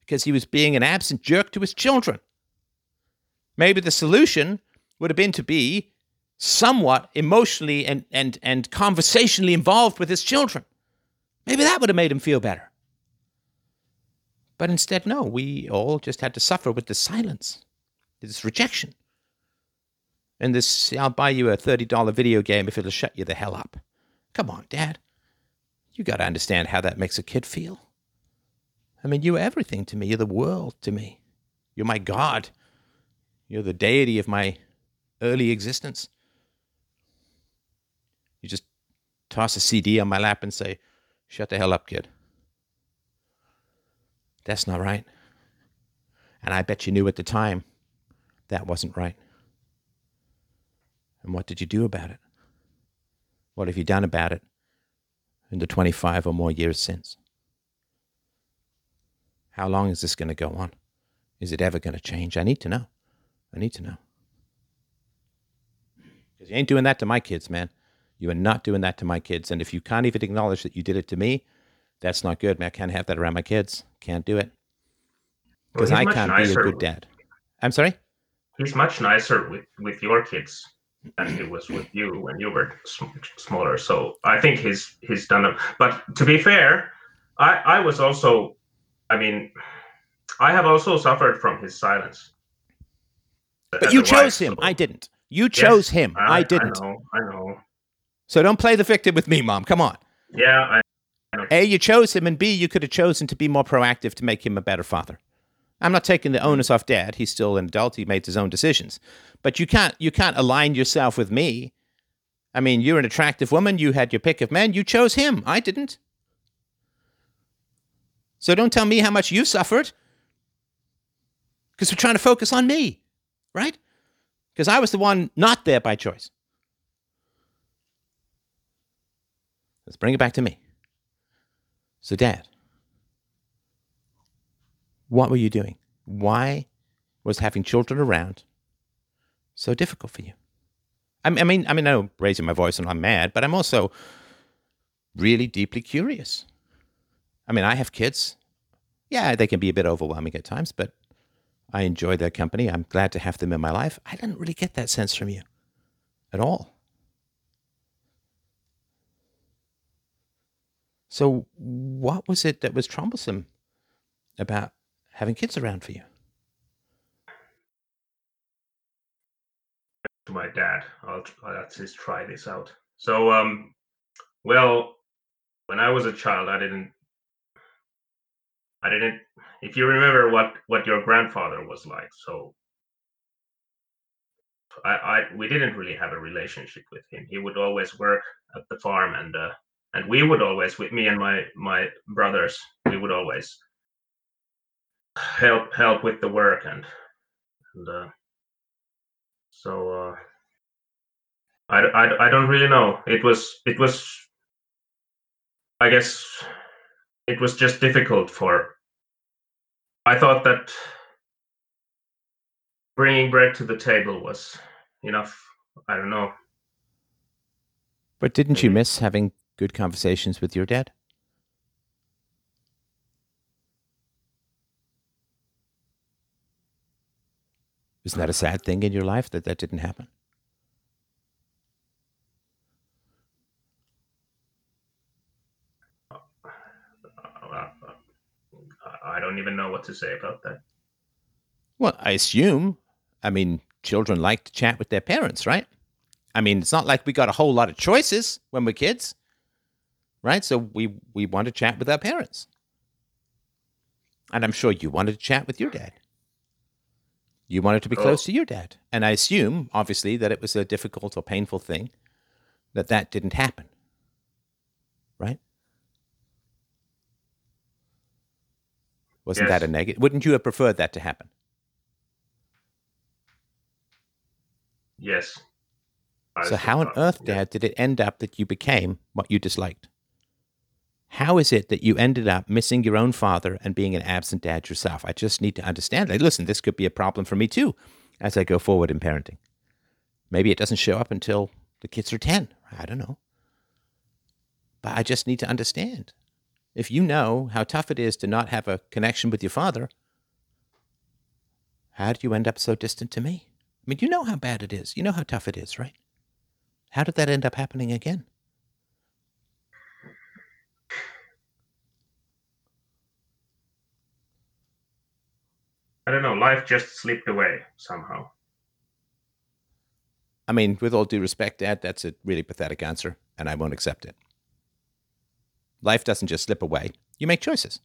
because he was being an absent jerk to his children. Maybe the solution would have been to be somewhat emotionally and, and, and conversationally involved with his children. Maybe that would have made him feel better. But instead, no, we all just had to suffer with this silence, this rejection. And this, I'll buy you a thirty dollars video game if it'll shut you the hell up. Come on, Dad. You got to understand how that makes a kid feel. I mean, you are everything to me. You're the world to me. You're my God. You're the deity of my early existence. You just toss a C D on my lap and say, shut the hell up, kid. That's not right. And I bet you knew at the time that wasn't right. And what did you do about it? What have you done about it in the twenty-five or more years since? How long is this going to go on? Is it ever going to change? I need to know. I need to know. Because you ain't doing that to my kids, man. You are not doing that to my kids. And if you can't even acknowledge that you did it to me, that's not good, man. I can't have that around my kids. Can't do it. Because well, I can't be a good dad. I'm sorry? He's much nicer with, with your kids than he was with you when you were smaller. So I think he's he's done it. But to be fair, I, I was also, I mean, I have also suffered from his silence. But you chose him. I didn't. You chose yes, him. I, I didn't. I know. I know. So don't play the victim with me, Mom. Come on. Yeah. I, I know. A, you chose him, and B, you could have chosen to be more proactive to make him a better father. I'm not taking the onus off Dad. He's still an adult. He made his own decisions. But you can't you can't align yourself with me. I mean, you're an attractive woman. You had your pick of men. You chose him. I didn't. So don't tell me how much you suffered, because we're trying to focus on me, right? Because I was the one not there by choice. Let's bring it back to me. So, Dad, what were you doing? Why was having children around so difficult for you? I mean, I mean, I know raising my voice and I'm mad, but I'm also really deeply curious. I mean, I have kids. Yeah, they can be a bit overwhelming at times, but I enjoy their company. I'm glad to have them in my life. I didn't really get that sense from you at all. So what was it that was troublesome about having kids around for you? To my dad, I'll, I'll just try this out. So, um, well, when I was a child, I didn't I didn't, if you remember what, what your grandfather was like, so I, I we didn't really have a relationship with him. He would always work at the farm, and uh, and we would always, with me and my, my brothers, we would always help help with the work, and and uh, so uh, I, I, I don't really know. It was it was I guess. It was just difficult for, I thought that bringing bread to the table was enough. I don't know. But didn't you miss having good conversations with your dad? Isn't that a sad thing in your life that that didn't happen? I don't even know what to say about that. Well, I assume, I mean, children like to chat with their parents, right? I mean, it's not like we got a whole lot of choices when we're kids, right? So we, we want to chat with our parents. And I'm sure you wanted to chat with your dad. You wanted to be oh. close to your dad. And I assume, obviously, that it was a difficult or painful thing that that didn't happen, right? Wasn't yes. that a negative? Wouldn't you have preferred that to happen? Yes. So how on earth, yeah. Dad, did it end up that you became what you disliked? How is it that you ended up missing your own father and being an absent dad yourself? I just need to understand that. Listen, this could be a problem for me too as I go forward in parenting. Maybe it doesn't show up until the kids are ten. I don't know. But I just need to understand. If you know how tough it is to not have a connection with your father, how did you end up so distant to me? I mean, you know how bad it is. You know how tough it is, right? How did that end up happening again? I don't know. Life just slipped away somehow. I mean, with all due respect, Dad, that's a really pathetic answer, and I won't accept it. Life doesn't just slip away. You make choices.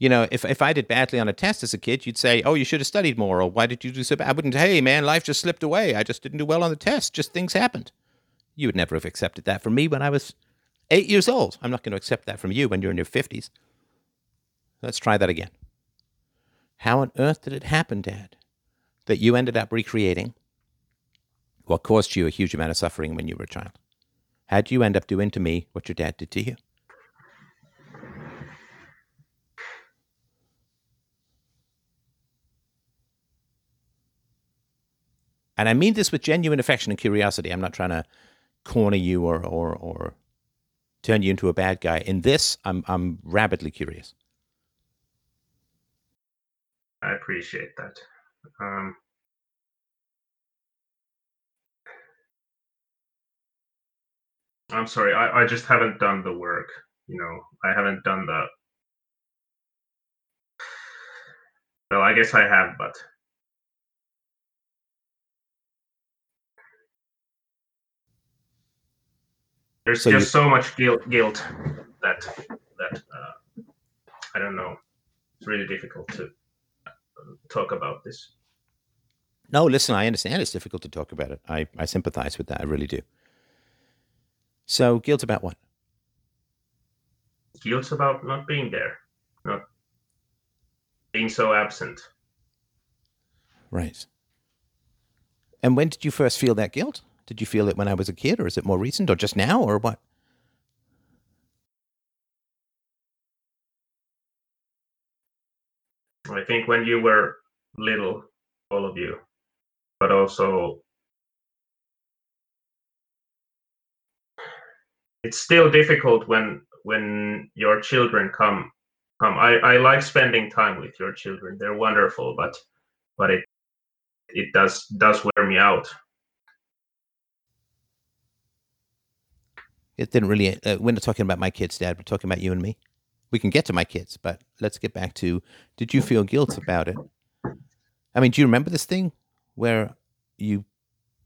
You know, if if I did badly on a test as a kid, you'd say, oh, you should have studied more, or why did you do so bad? I wouldn't, hey, man, life just slipped away. I just didn't do well on the test. Just things happened. You would never have accepted that from me when I was eight years old. I'm not going to accept that from you when you're in your fifties. Let's try that again. How on earth did it happen, Dad, that you ended up recreating what caused you a huge amount of suffering when you were a child? How did you end up doing to me what your dad did to you? And I mean this with genuine affection and curiosity. I'm not trying to corner you or or, or turn you into a bad guy. In this, I'm I'm rabidly curious. I appreciate that. Um, I'm sorry, I, I just haven't done the work. You know, I haven't done the... Well, I guess I have, but... There's so just you... so much guilt, guilt that, that uh, I don't know. It's really difficult to talk about this. No, listen, I understand it's difficult to talk about it. I, I sympathize with that. I really do. So guilt about what? Guilt about not being there, not being so absent. Right. And when did you first feel that guilt? Did you feel it when I was a kid, or is it more recent, or just now, or what? I think when you were little, all of you, but also it's still difficult when when your children come come. I, I like spending time with your children. They're wonderful, but but it it does does wear me out. It didn't really. Uh, we're not talking about my kids, Dad. We're talking about you and me. We can get to my kids, but let's get back to, did you feel guilt about it? I mean, do you remember this thing where you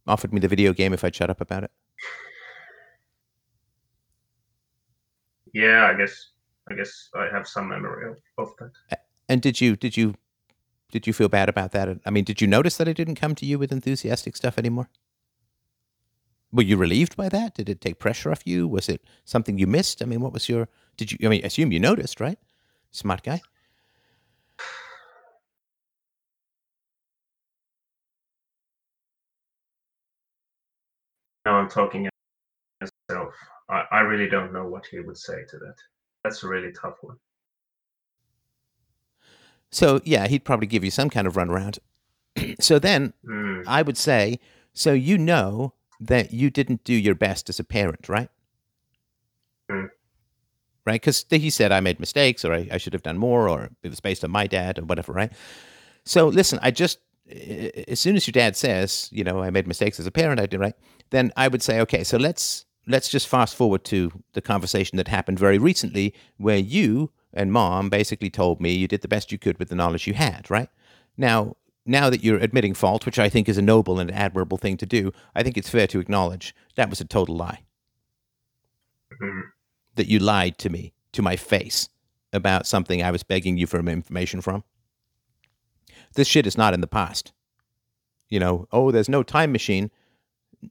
offered me the video game if I'd shut up about it? Yeah, I guess I guess I have some memory of, of that. And did you did you did you feel bad about that? I mean, did you notice that I didn't come to you with enthusiastic stuff anymore? Were you relieved by that? Did it take pressure off you? Was it something you missed? I mean, what was your... Did you? I mean, I assume you noticed, right? Smart guy. Now I'm talking as myself. I, I really don't know what he would say to that. That's a really tough one. So, yeah, he'd probably give you some kind of runaround. So then mm. I would say, so you know that you didn't do your best as a parent, right? Mm. Right, because he said I made mistakes, or I, I should have done more, or it was based on my dad, or whatever, right? So listen, I just, as soon as your dad says, you know, I made mistakes as a parent, I did, right? Then I would say, okay, so let's let's just fast forward to the conversation that happened very recently, where you and Mom basically told me you did the best you could with the knowledge you had, right? Now, now that you're admitting fault, which I think is a noble and admirable thing to do, I think it's fair to acknowledge that was a total lie. Mm-hmm. That you lied to me, to my face, about something I was begging you for information from. This shit is not in the past. You know, oh, there's no time machine.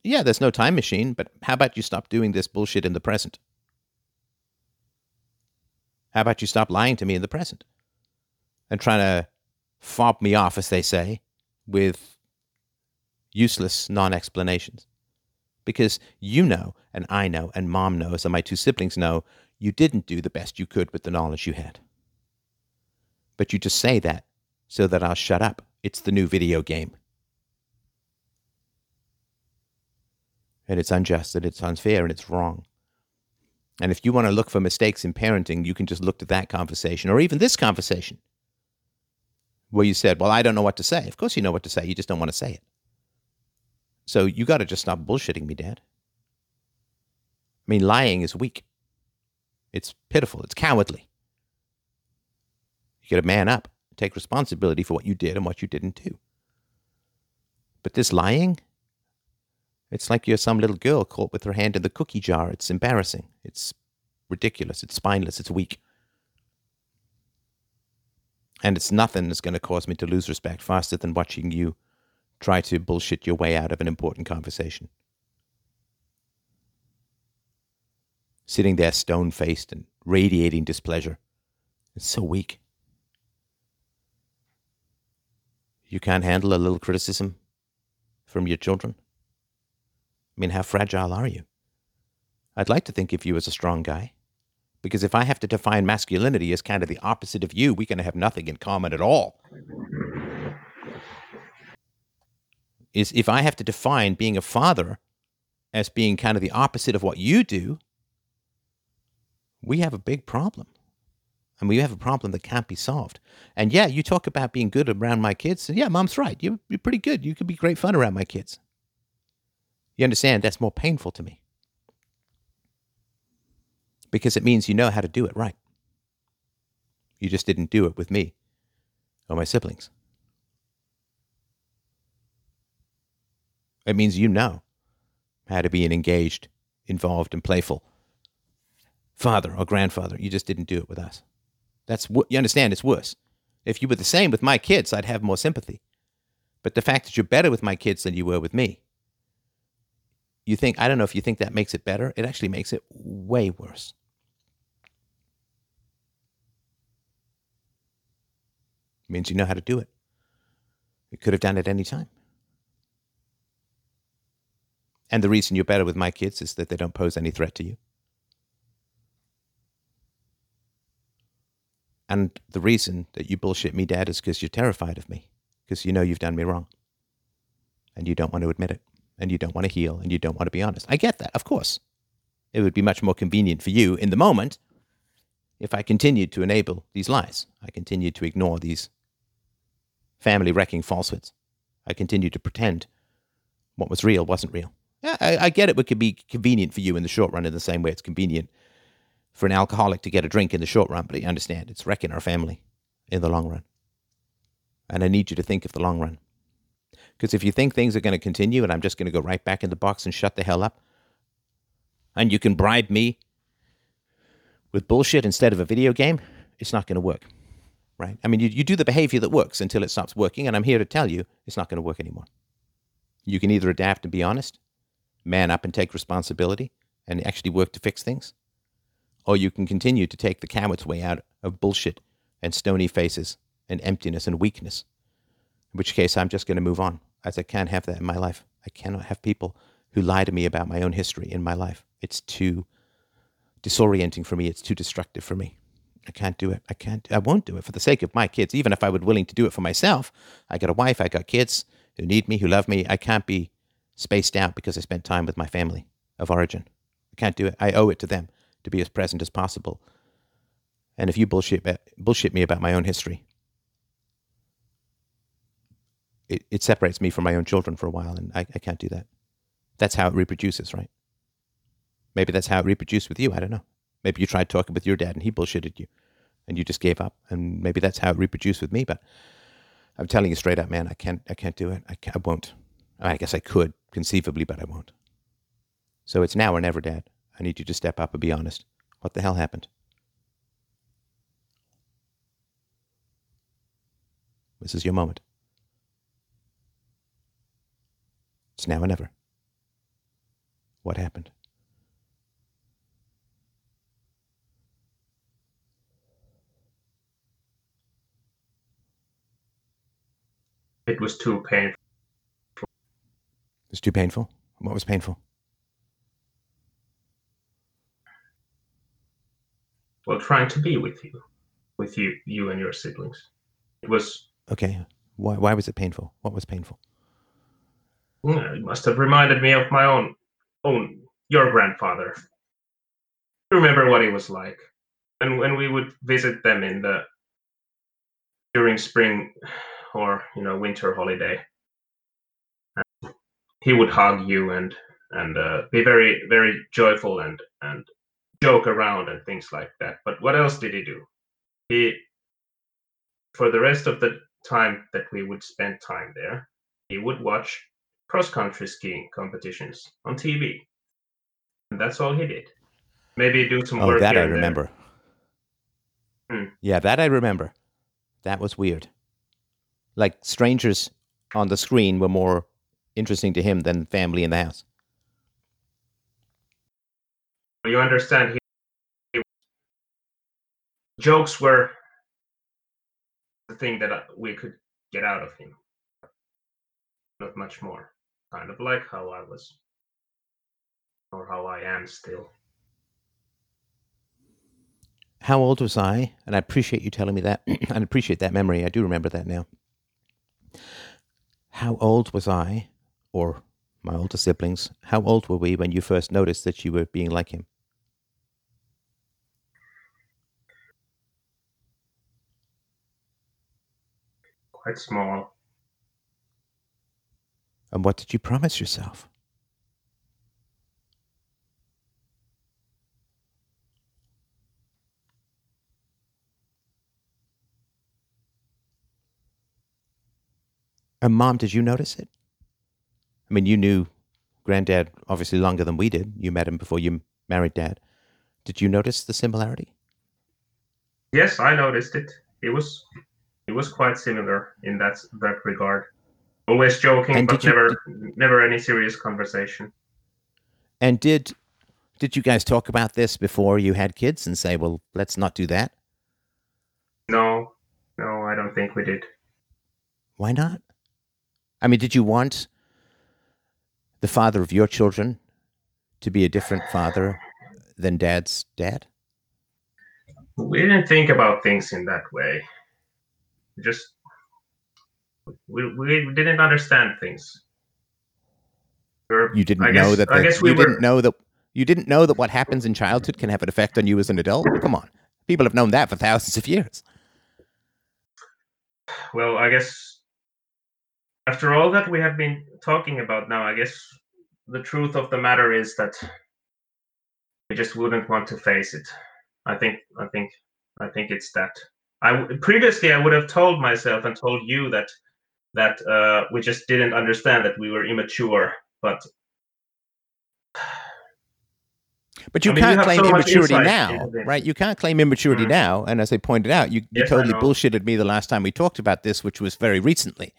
Yeah, there's no time machine, but how about you stop doing this bullshit in the present? How about you stop lying to me in the present? And trying to fob me off, as they say, with useless non-explanations. Because you know, and I know, and Mom knows, and my two siblings know, you didn't do the best you could with the knowledge you had. But you just say that so that I'll shut up. It's the new video game. And it's unjust, and it's unfair, and it's wrong. And if you want to look for mistakes in parenting, you can just look to that conversation, or even this conversation, where you said, well, I don't know what to say. Of course you know what to say. You just don't want to say it. So you got to just stop bullshitting me, Dad. I mean, lying is weak. It's pitiful. It's cowardly. You got to man up, take responsibility for what you did and what you didn't do. But this lying, it's like you're some little girl caught with her hand in the cookie jar. It's embarrassing. It's ridiculous. It's spineless. It's weak. And it's nothing that's going to cause me to lose respect faster than watching you try to bullshit your way out of an important conversation. Sitting there stone-faced and radiating displeasure. It's so weak. You can't handle a little criticism from your children? I mean, how fragile are you? I'd like to think of you as a strong guy. Because if I have to define masculinity as kind of the opposite of you, we're going to have nothing in common at all. Is if I have to define being a father as being kind of the opposite of what you do, we have a big problem. And we have a problem that can't be solved. And yeah, you talk about being good around my kids. And yeah, Mom's right. You're, you're pretty good. You could be great fun around my kids. You understand? That's more painful to me. Because it means you know how to do it right. You just didn't do it with me or my siblings. It means you know how to be an engaged, involved, and playful father or grandfather. You just didn't do it with us. That's what you understand. It's worse. If you were the same with my kids, I'd have more sympathy. But the fact that you're better with my kids than you were with me, you think, I don't know if you think that makes it better. It actually makes it way worse. It means you know how to do it. You could have done it any time. And the reason you're better with my kids is that they don't pose any threat to you. And the reason that you bullshit me, Dad, is because you're terrified of me. Because you know you've done me wrong. And you don't want to admit it. And you don't want to heal. And you don't want to be honest. I get that, of course. It would be much more convenient for you in the moment if I continued to enable these lies. I continued to ignore these family-wrecking falsehoods. I continued to pretend what was real wasn't real. Yeah, I, I get it. It could be convenient for you in the short run in the same way it's convenient for an alcoholic to get a drink in the short run, but I understand it's wrecking our family in the long run. And I need you to think of the long run. Because if you think things are going to continue and I'm just going to go right back in the box and shut the hell up, and you can bribe me with bullshit instead of a video game, it's not going to work, right? I mean, you, you do the behavior that works until it stops working, and I'm here to tell you it's not going to work anymore. You can either adapt and be honest, man up and take responsibility and actually work to fix things. Or you can continue to take the coward's way out of bullshit and stony faces and emptiness and weakness. In which case, I'm just going to move on, as I can't have that in my life. I cannot have people who lie to me about my own history in my life. It's too disorienting for me. It's too destructive for me. I can't do it. I can't. I won't do it for the sake of my kids. Even if I were willing to do it for myself, I got a wife, I got kids who need me, who love me. I can't be spaced out because I spent time with my family of origin. I can't do it. I owe it to them to be as present as possible. And if you bullshit bullshit me about my own history, it, it separates me from my own children for a while, and I, I can't do that. That's how it reproduces, right? Maybe that's how it reproduced with you. I don't know. Maybe you tried talking with your dad, and he bullshitted you, and you just gave up, and maybe that's how it reproduced with me, but I'm telling you straight up, man, I can't I can't do it. I, can't, I won't. I guess I could, conceivably, but I won't. So it's now or never, Dad. I need you to step up and be honest. What the hell happened? This is your moment. It's now or never. What happened? It was too painful It's too painful. What was painful? Well, trying to be with you, with you, you and your siblings. It was okay. Why? Why was it painful? What was painful? It must have reminded me of my own, own your grandfather. I remember what he was like, and when we would visit them in the during spring or you know winter holiday, and he would hug you and and uh, be very very joyful and and. joke around and things like that. But what else did he do? He, for the rest of the time that we would spend time there, he would watch cross-country skiing competitions on T V. And that's all he did. Maybe do some oh, work. Oh, that I remember. Mm. Yeah, that I remember. That was weird. Like, strangers on the screen were more interesting to him than family in the house. You understand, he, he, jokes were the thing that we could get out of him. Not much more. Kind of like how I was, or how I am still. How old was I? And I appreciate you telling me that. I appreciate that memory. I do remember that now. How old was I, or my older siblings, how old were we when you first noticed that you were being like him? Quite small. And what did you promise yourself? And Mom, did you notice it? I mean, you knew Granddad obviously longer than we did. You met him before you married Dad. Did you notice the similarity? Yes, I noticed it. It was it was quite similar in that that regard. Always joking, and but you, never did, never any serious conversation. And did did you guys talk about this before you had kids and say, well, let's not do that? No, no, I don't think we did. Why not? I mean, did you want the father of your children to be a different father than Dad's dad? We didn't think about things in that way. We just, we, we didn't understand things. We were, you didn't I know guess, that, the, I guess we you were, didn't know that, you didn't know that what happens in childhood can have an effect on you as an adult? Come on. People have known that for thousands of years. Well, I guess, after all that we have been talking about now, I guess the truth of the matter is that we just wouldn't want to face it. I think, I think, I think it's that. I previously I would have told myself and told you that that uh, we just didn't understand that we were immature. But but you I mean, can't you claim so immaturity now, right? You can't claim immaturity mm-hmm. now. And as I pointed out, you, you yes, totally bullshitted me the last time we talked about this, which was very recently.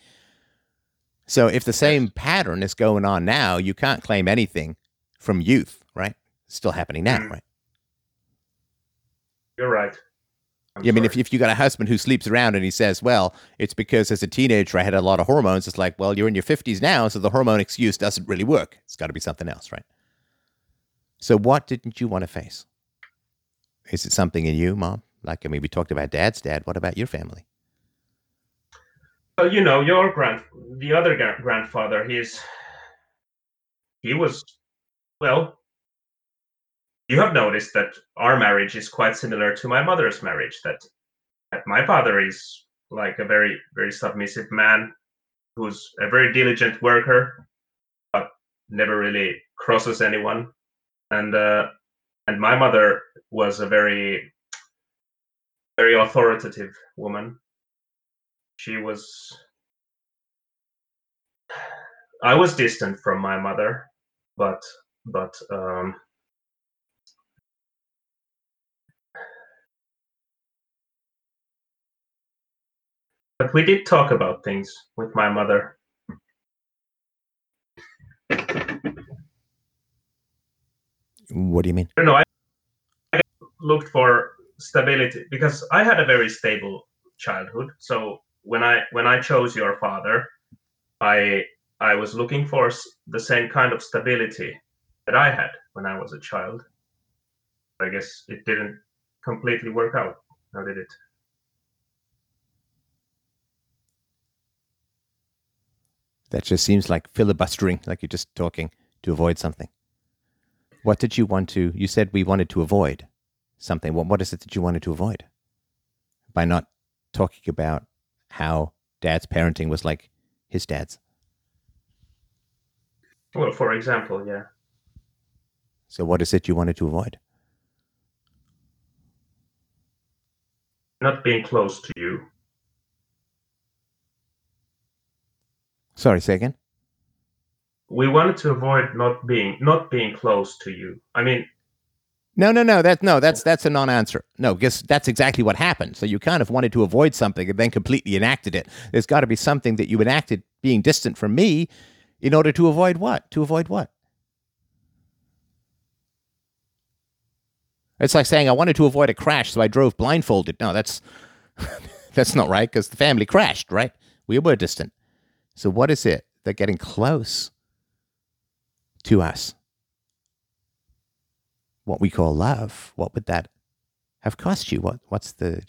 So if the same pattern is going on now, you can't claim anything from youth, right? It's still happening now, right? You're right. I'm I mean, sorry. if if you got a husband who sleeps around and he says, well, it's because as a teenager I had a lot of hormones, it's like, well, you're in your fifties now, so the hormone excuse doesn't really work. It's got to be something else, right? So what didn't you want to face? Is it something in you, Mom? Like, I mean, we talked about Dad's dad. What about your family? Well, you know, your grand, the other gra- grandfather, he's, he was, well, you have noticed that our marriage is quite similar to my mother's marriage, that, that my father is like a very, very submissive man who's a very diligent worker, but never really crosses anyone. And, uh, and my mother was a very, very authoritative woman. She was, I was distant from my mother, but, but, um, but we did talk about things with my mother. What do you mean? No, I, I looked for stability because I had a very stable childhood. So, When I when I chose your father, I I was looking for the same kind of stability that I had when I was a child. I guess it didn't completely work out, now did it? That just seems like filibustering, like you're just talking to avoid something. What did you want to, you said we wanted to avoid something. What, what is it that you wanted to avoid? By not talking about how dad's parenting was like his dad's. Well, for example, yeah. So what is it you wanted to avoid? Not being close to you. Sorry, say again? We wanted to avoid not being not being close to you. I mean... No, no, no, that, no that's that's a non-answer. No, because that's exactly what happened. So you kind of wanted to avoid something and then completely enacted it. There's got to be something that you enacted being distant from me in order to avoid what? To avoid what? It's like saying I wanted to avoid a crash, so I drove blindfolded. No, that's that's not right, because the family crashed, right? We were distant. So what is it that getting close to us, what we call love, what would that have cost you? What what's the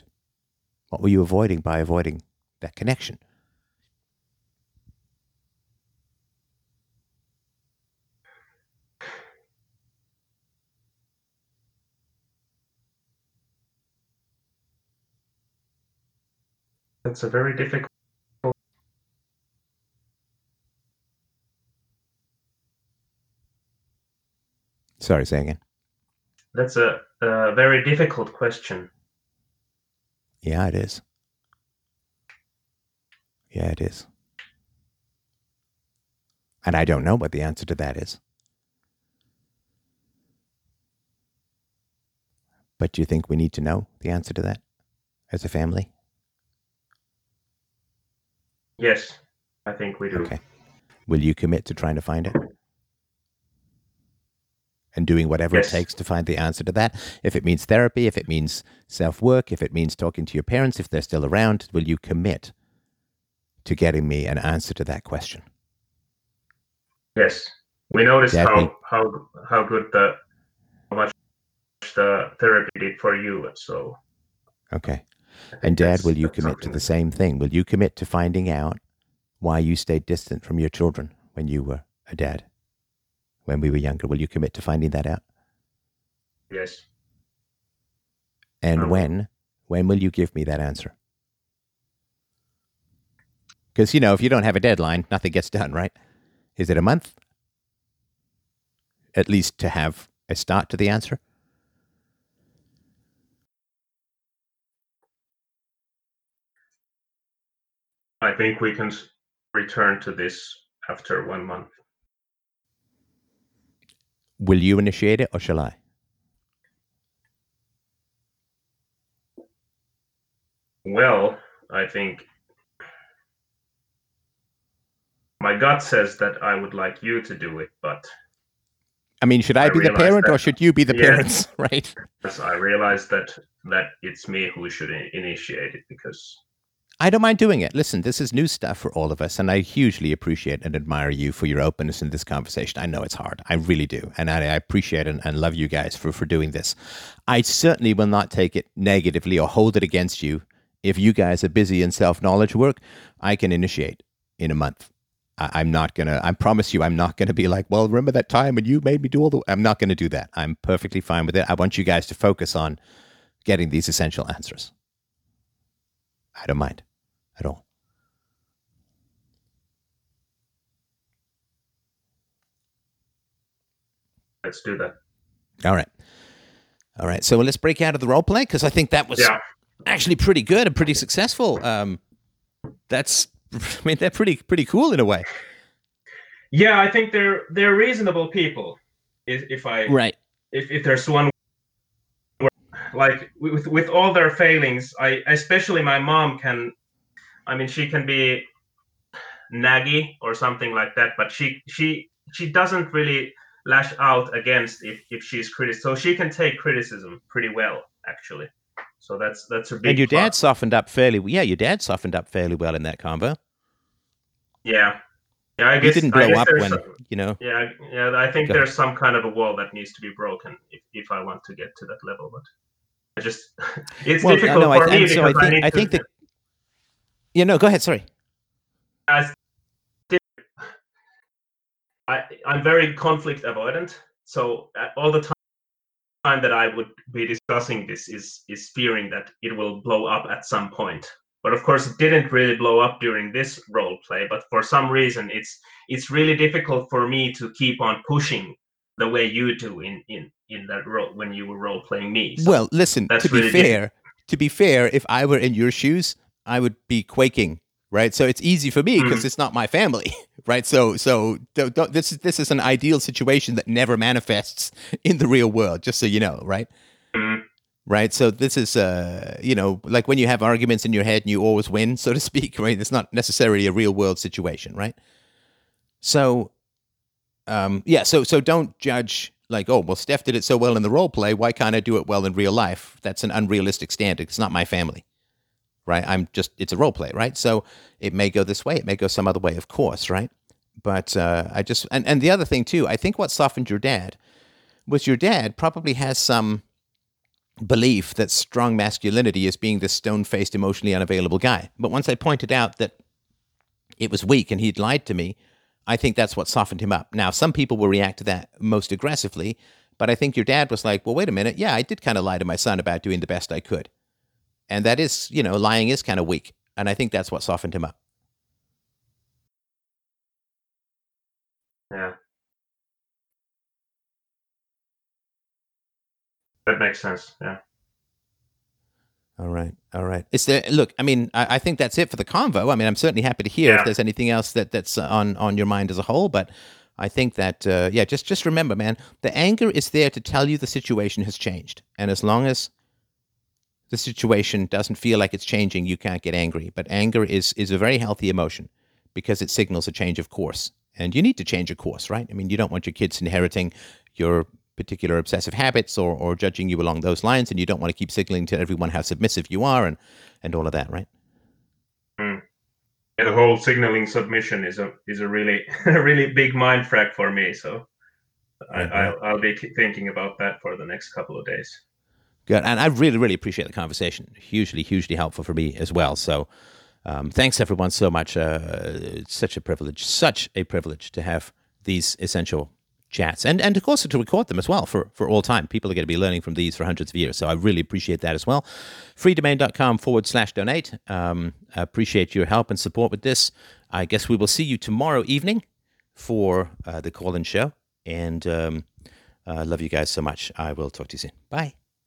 what were you avoiding by avoiding that connection? That's a very difficult. Sorry, say again. That's a, a very difficult question. Yeah, it is. Yeah, it is. And I don't know what the answer to that is. But do you think we need to know the answer to that as a family? Yes, I think we do. Okay. Will you commit to trying to find it? And doing whatever yes. it takes to find the answer to that? If it means therapy, if it means self-work, if it means talking to your parents, if they're still around, will you commit to getting me an answer to that question? Yes. We noticed how, me- how how good the, how much the therapy did for you, so... Okay. And Dad, will you commit something. to the same thing? Will you commit to finding out why you stayed distant from your children when you were a dad, when we were younger? Will you commit to finding that out? Yes. And um, when, when will you give me that answer? Because, you know, if you don't have a deadline, nothing gets done, right? Is it a month? At least to have a start to the answer? I think we can return to this after one month. Will you initiate it or shall I? Well, I think my gut says that I would like you to do it, but... I mean, should I, I be the parent that, or should you be the yes, parents, right? Yes, I realize that, that it's me who should initiate it because... I don't mind doing it. Listen, this is new stuff for all of us, and I hugely appreciate and admire you for your openness in this conversation. I know it's hard. I really do. And I, I appreciate and, and love you guys for, for doing this. I certainly will not take it negatively or hold it against you. If you guys are busy in self-knowledge work, I can initiate in a month. I, I'm not going to, I promise you, I'm not going to be like, well, remember that time when you made me do all the, I'm not going to do that. I'm perfectly fine with it. I want you guys to focus on getting these essential answers. I don't mind at all. Let's do that. All right. All right. So well, let's break out of the role play because I think that was yeah. actually pretty good and pretty successful. Um, that's, I mean, they're pretty pretty cool in a way. Yeah, I think they're they're reasonable people. If, if I right. If if there's one. Like with with all their failings, I especially my mom can, I mean, she can be naggy or something like that, but she she she doesn't really lash out against if, if she's criticized. So she can take criticism pretty well, actually. So that's that's a big. And your dad part. softened up fairly. Yeah, your dad softened up fairly well in that convo. Yeah, Yeah, I guess, you didn't grow up when, a, you know. Yeah, yeah. I think there's some kind of a wall that needs to be broken if, if I want to get to that level. But I just, it's well, difficult no, no, for I, me so because I, think, I need I think to. That, yeah, no, go ahead. Sorry. I, I I'm very conflict avoidant, so all the time that I would be discussing this is is fearing that it will blow up at some point. But of course, it didn't really blow up during this role play. But for some reason, it's it's really difficult for me to keep on pushing the way you do in in, in that role when you were role playing me. So well, listen. To really be fair, difficult. to be fair, if I were in your shoes, I would be quaking, right? So it's easy for me because mm-hmm. it's not my family, right? So so don't, don't, this is this is an ideal situation that never manifests in the real world. Just so you know, right? Mm-hmm. Right, so this is, uh, you know, like when you have arguments in your head and you always win, so to speak, right? It's not necessarily a real-world situation, right? So, um, yeah, so so don't judge, like, oh, well, Steph did it so well in the role play, why can't I do it well in real life? That's an unrealistic standard. It's not my family, right? I'm just, it's a role play, right? So it may go this way, it may go some other way, of course, right? But uh, I just, and, and the other thing, too, I think what softened your dad was your dad probably has some belief that strong masculinity is being this stone-faced, emotionally unavailable guy. But once I pointed out that it was weak and he'd lied to me, I think that's what softened him up. Now, some people will react to that most aggressively, but I think your dad was like, well, wait a minute. Yeah, I did kind of lie to my son about doing the best I could. And that is, you know, lying is kind of weak. And I think that's what softened him up. Yeah. That makes sense, yeah. All right, all right. Is there, look, I mean, I, I think that's it for the convo. I mean, I'm certainly happy to hear yeah. if there's anything else that, that's on, on your mind as a whole, but I think that, uh, yeah, just, just remember, man, the anger is there to tell you the situation has changed. And as long as the situation doesn't feel like it's changing, you can't get angry. But anger is, is a very healthy emotion because it signals a change of course. And you need to change your course, right? I mean, you don't want your kids inheriting your particular obsessive habits or, or judging you along those lines, and you don't want to keep signaling to everyone how submissive you are and, and all of that, right? Mm. Yeah, the whole signaling submission is a is a really a really big mind frack for me. So right, I, right. I'll, I'll be thinking about that for the next couple of days. Good, and I really really appreciate the conversation. Hugely hugely helpful for me as well. So um, thanks everyone so much. Uh, it's such a privilege, such a privilege to have these essential chats and and of course to record them as well for for all time. People are going to be learning from these for hundreds of years, so I really appreciate that as well. freedomain dot com forward slash donate. um I appreciate your help and support with this. I guess we will see you tomorrow evening for uh, the call-in show, and um I uh, love you guys so much. I will talk to you soon. Bye.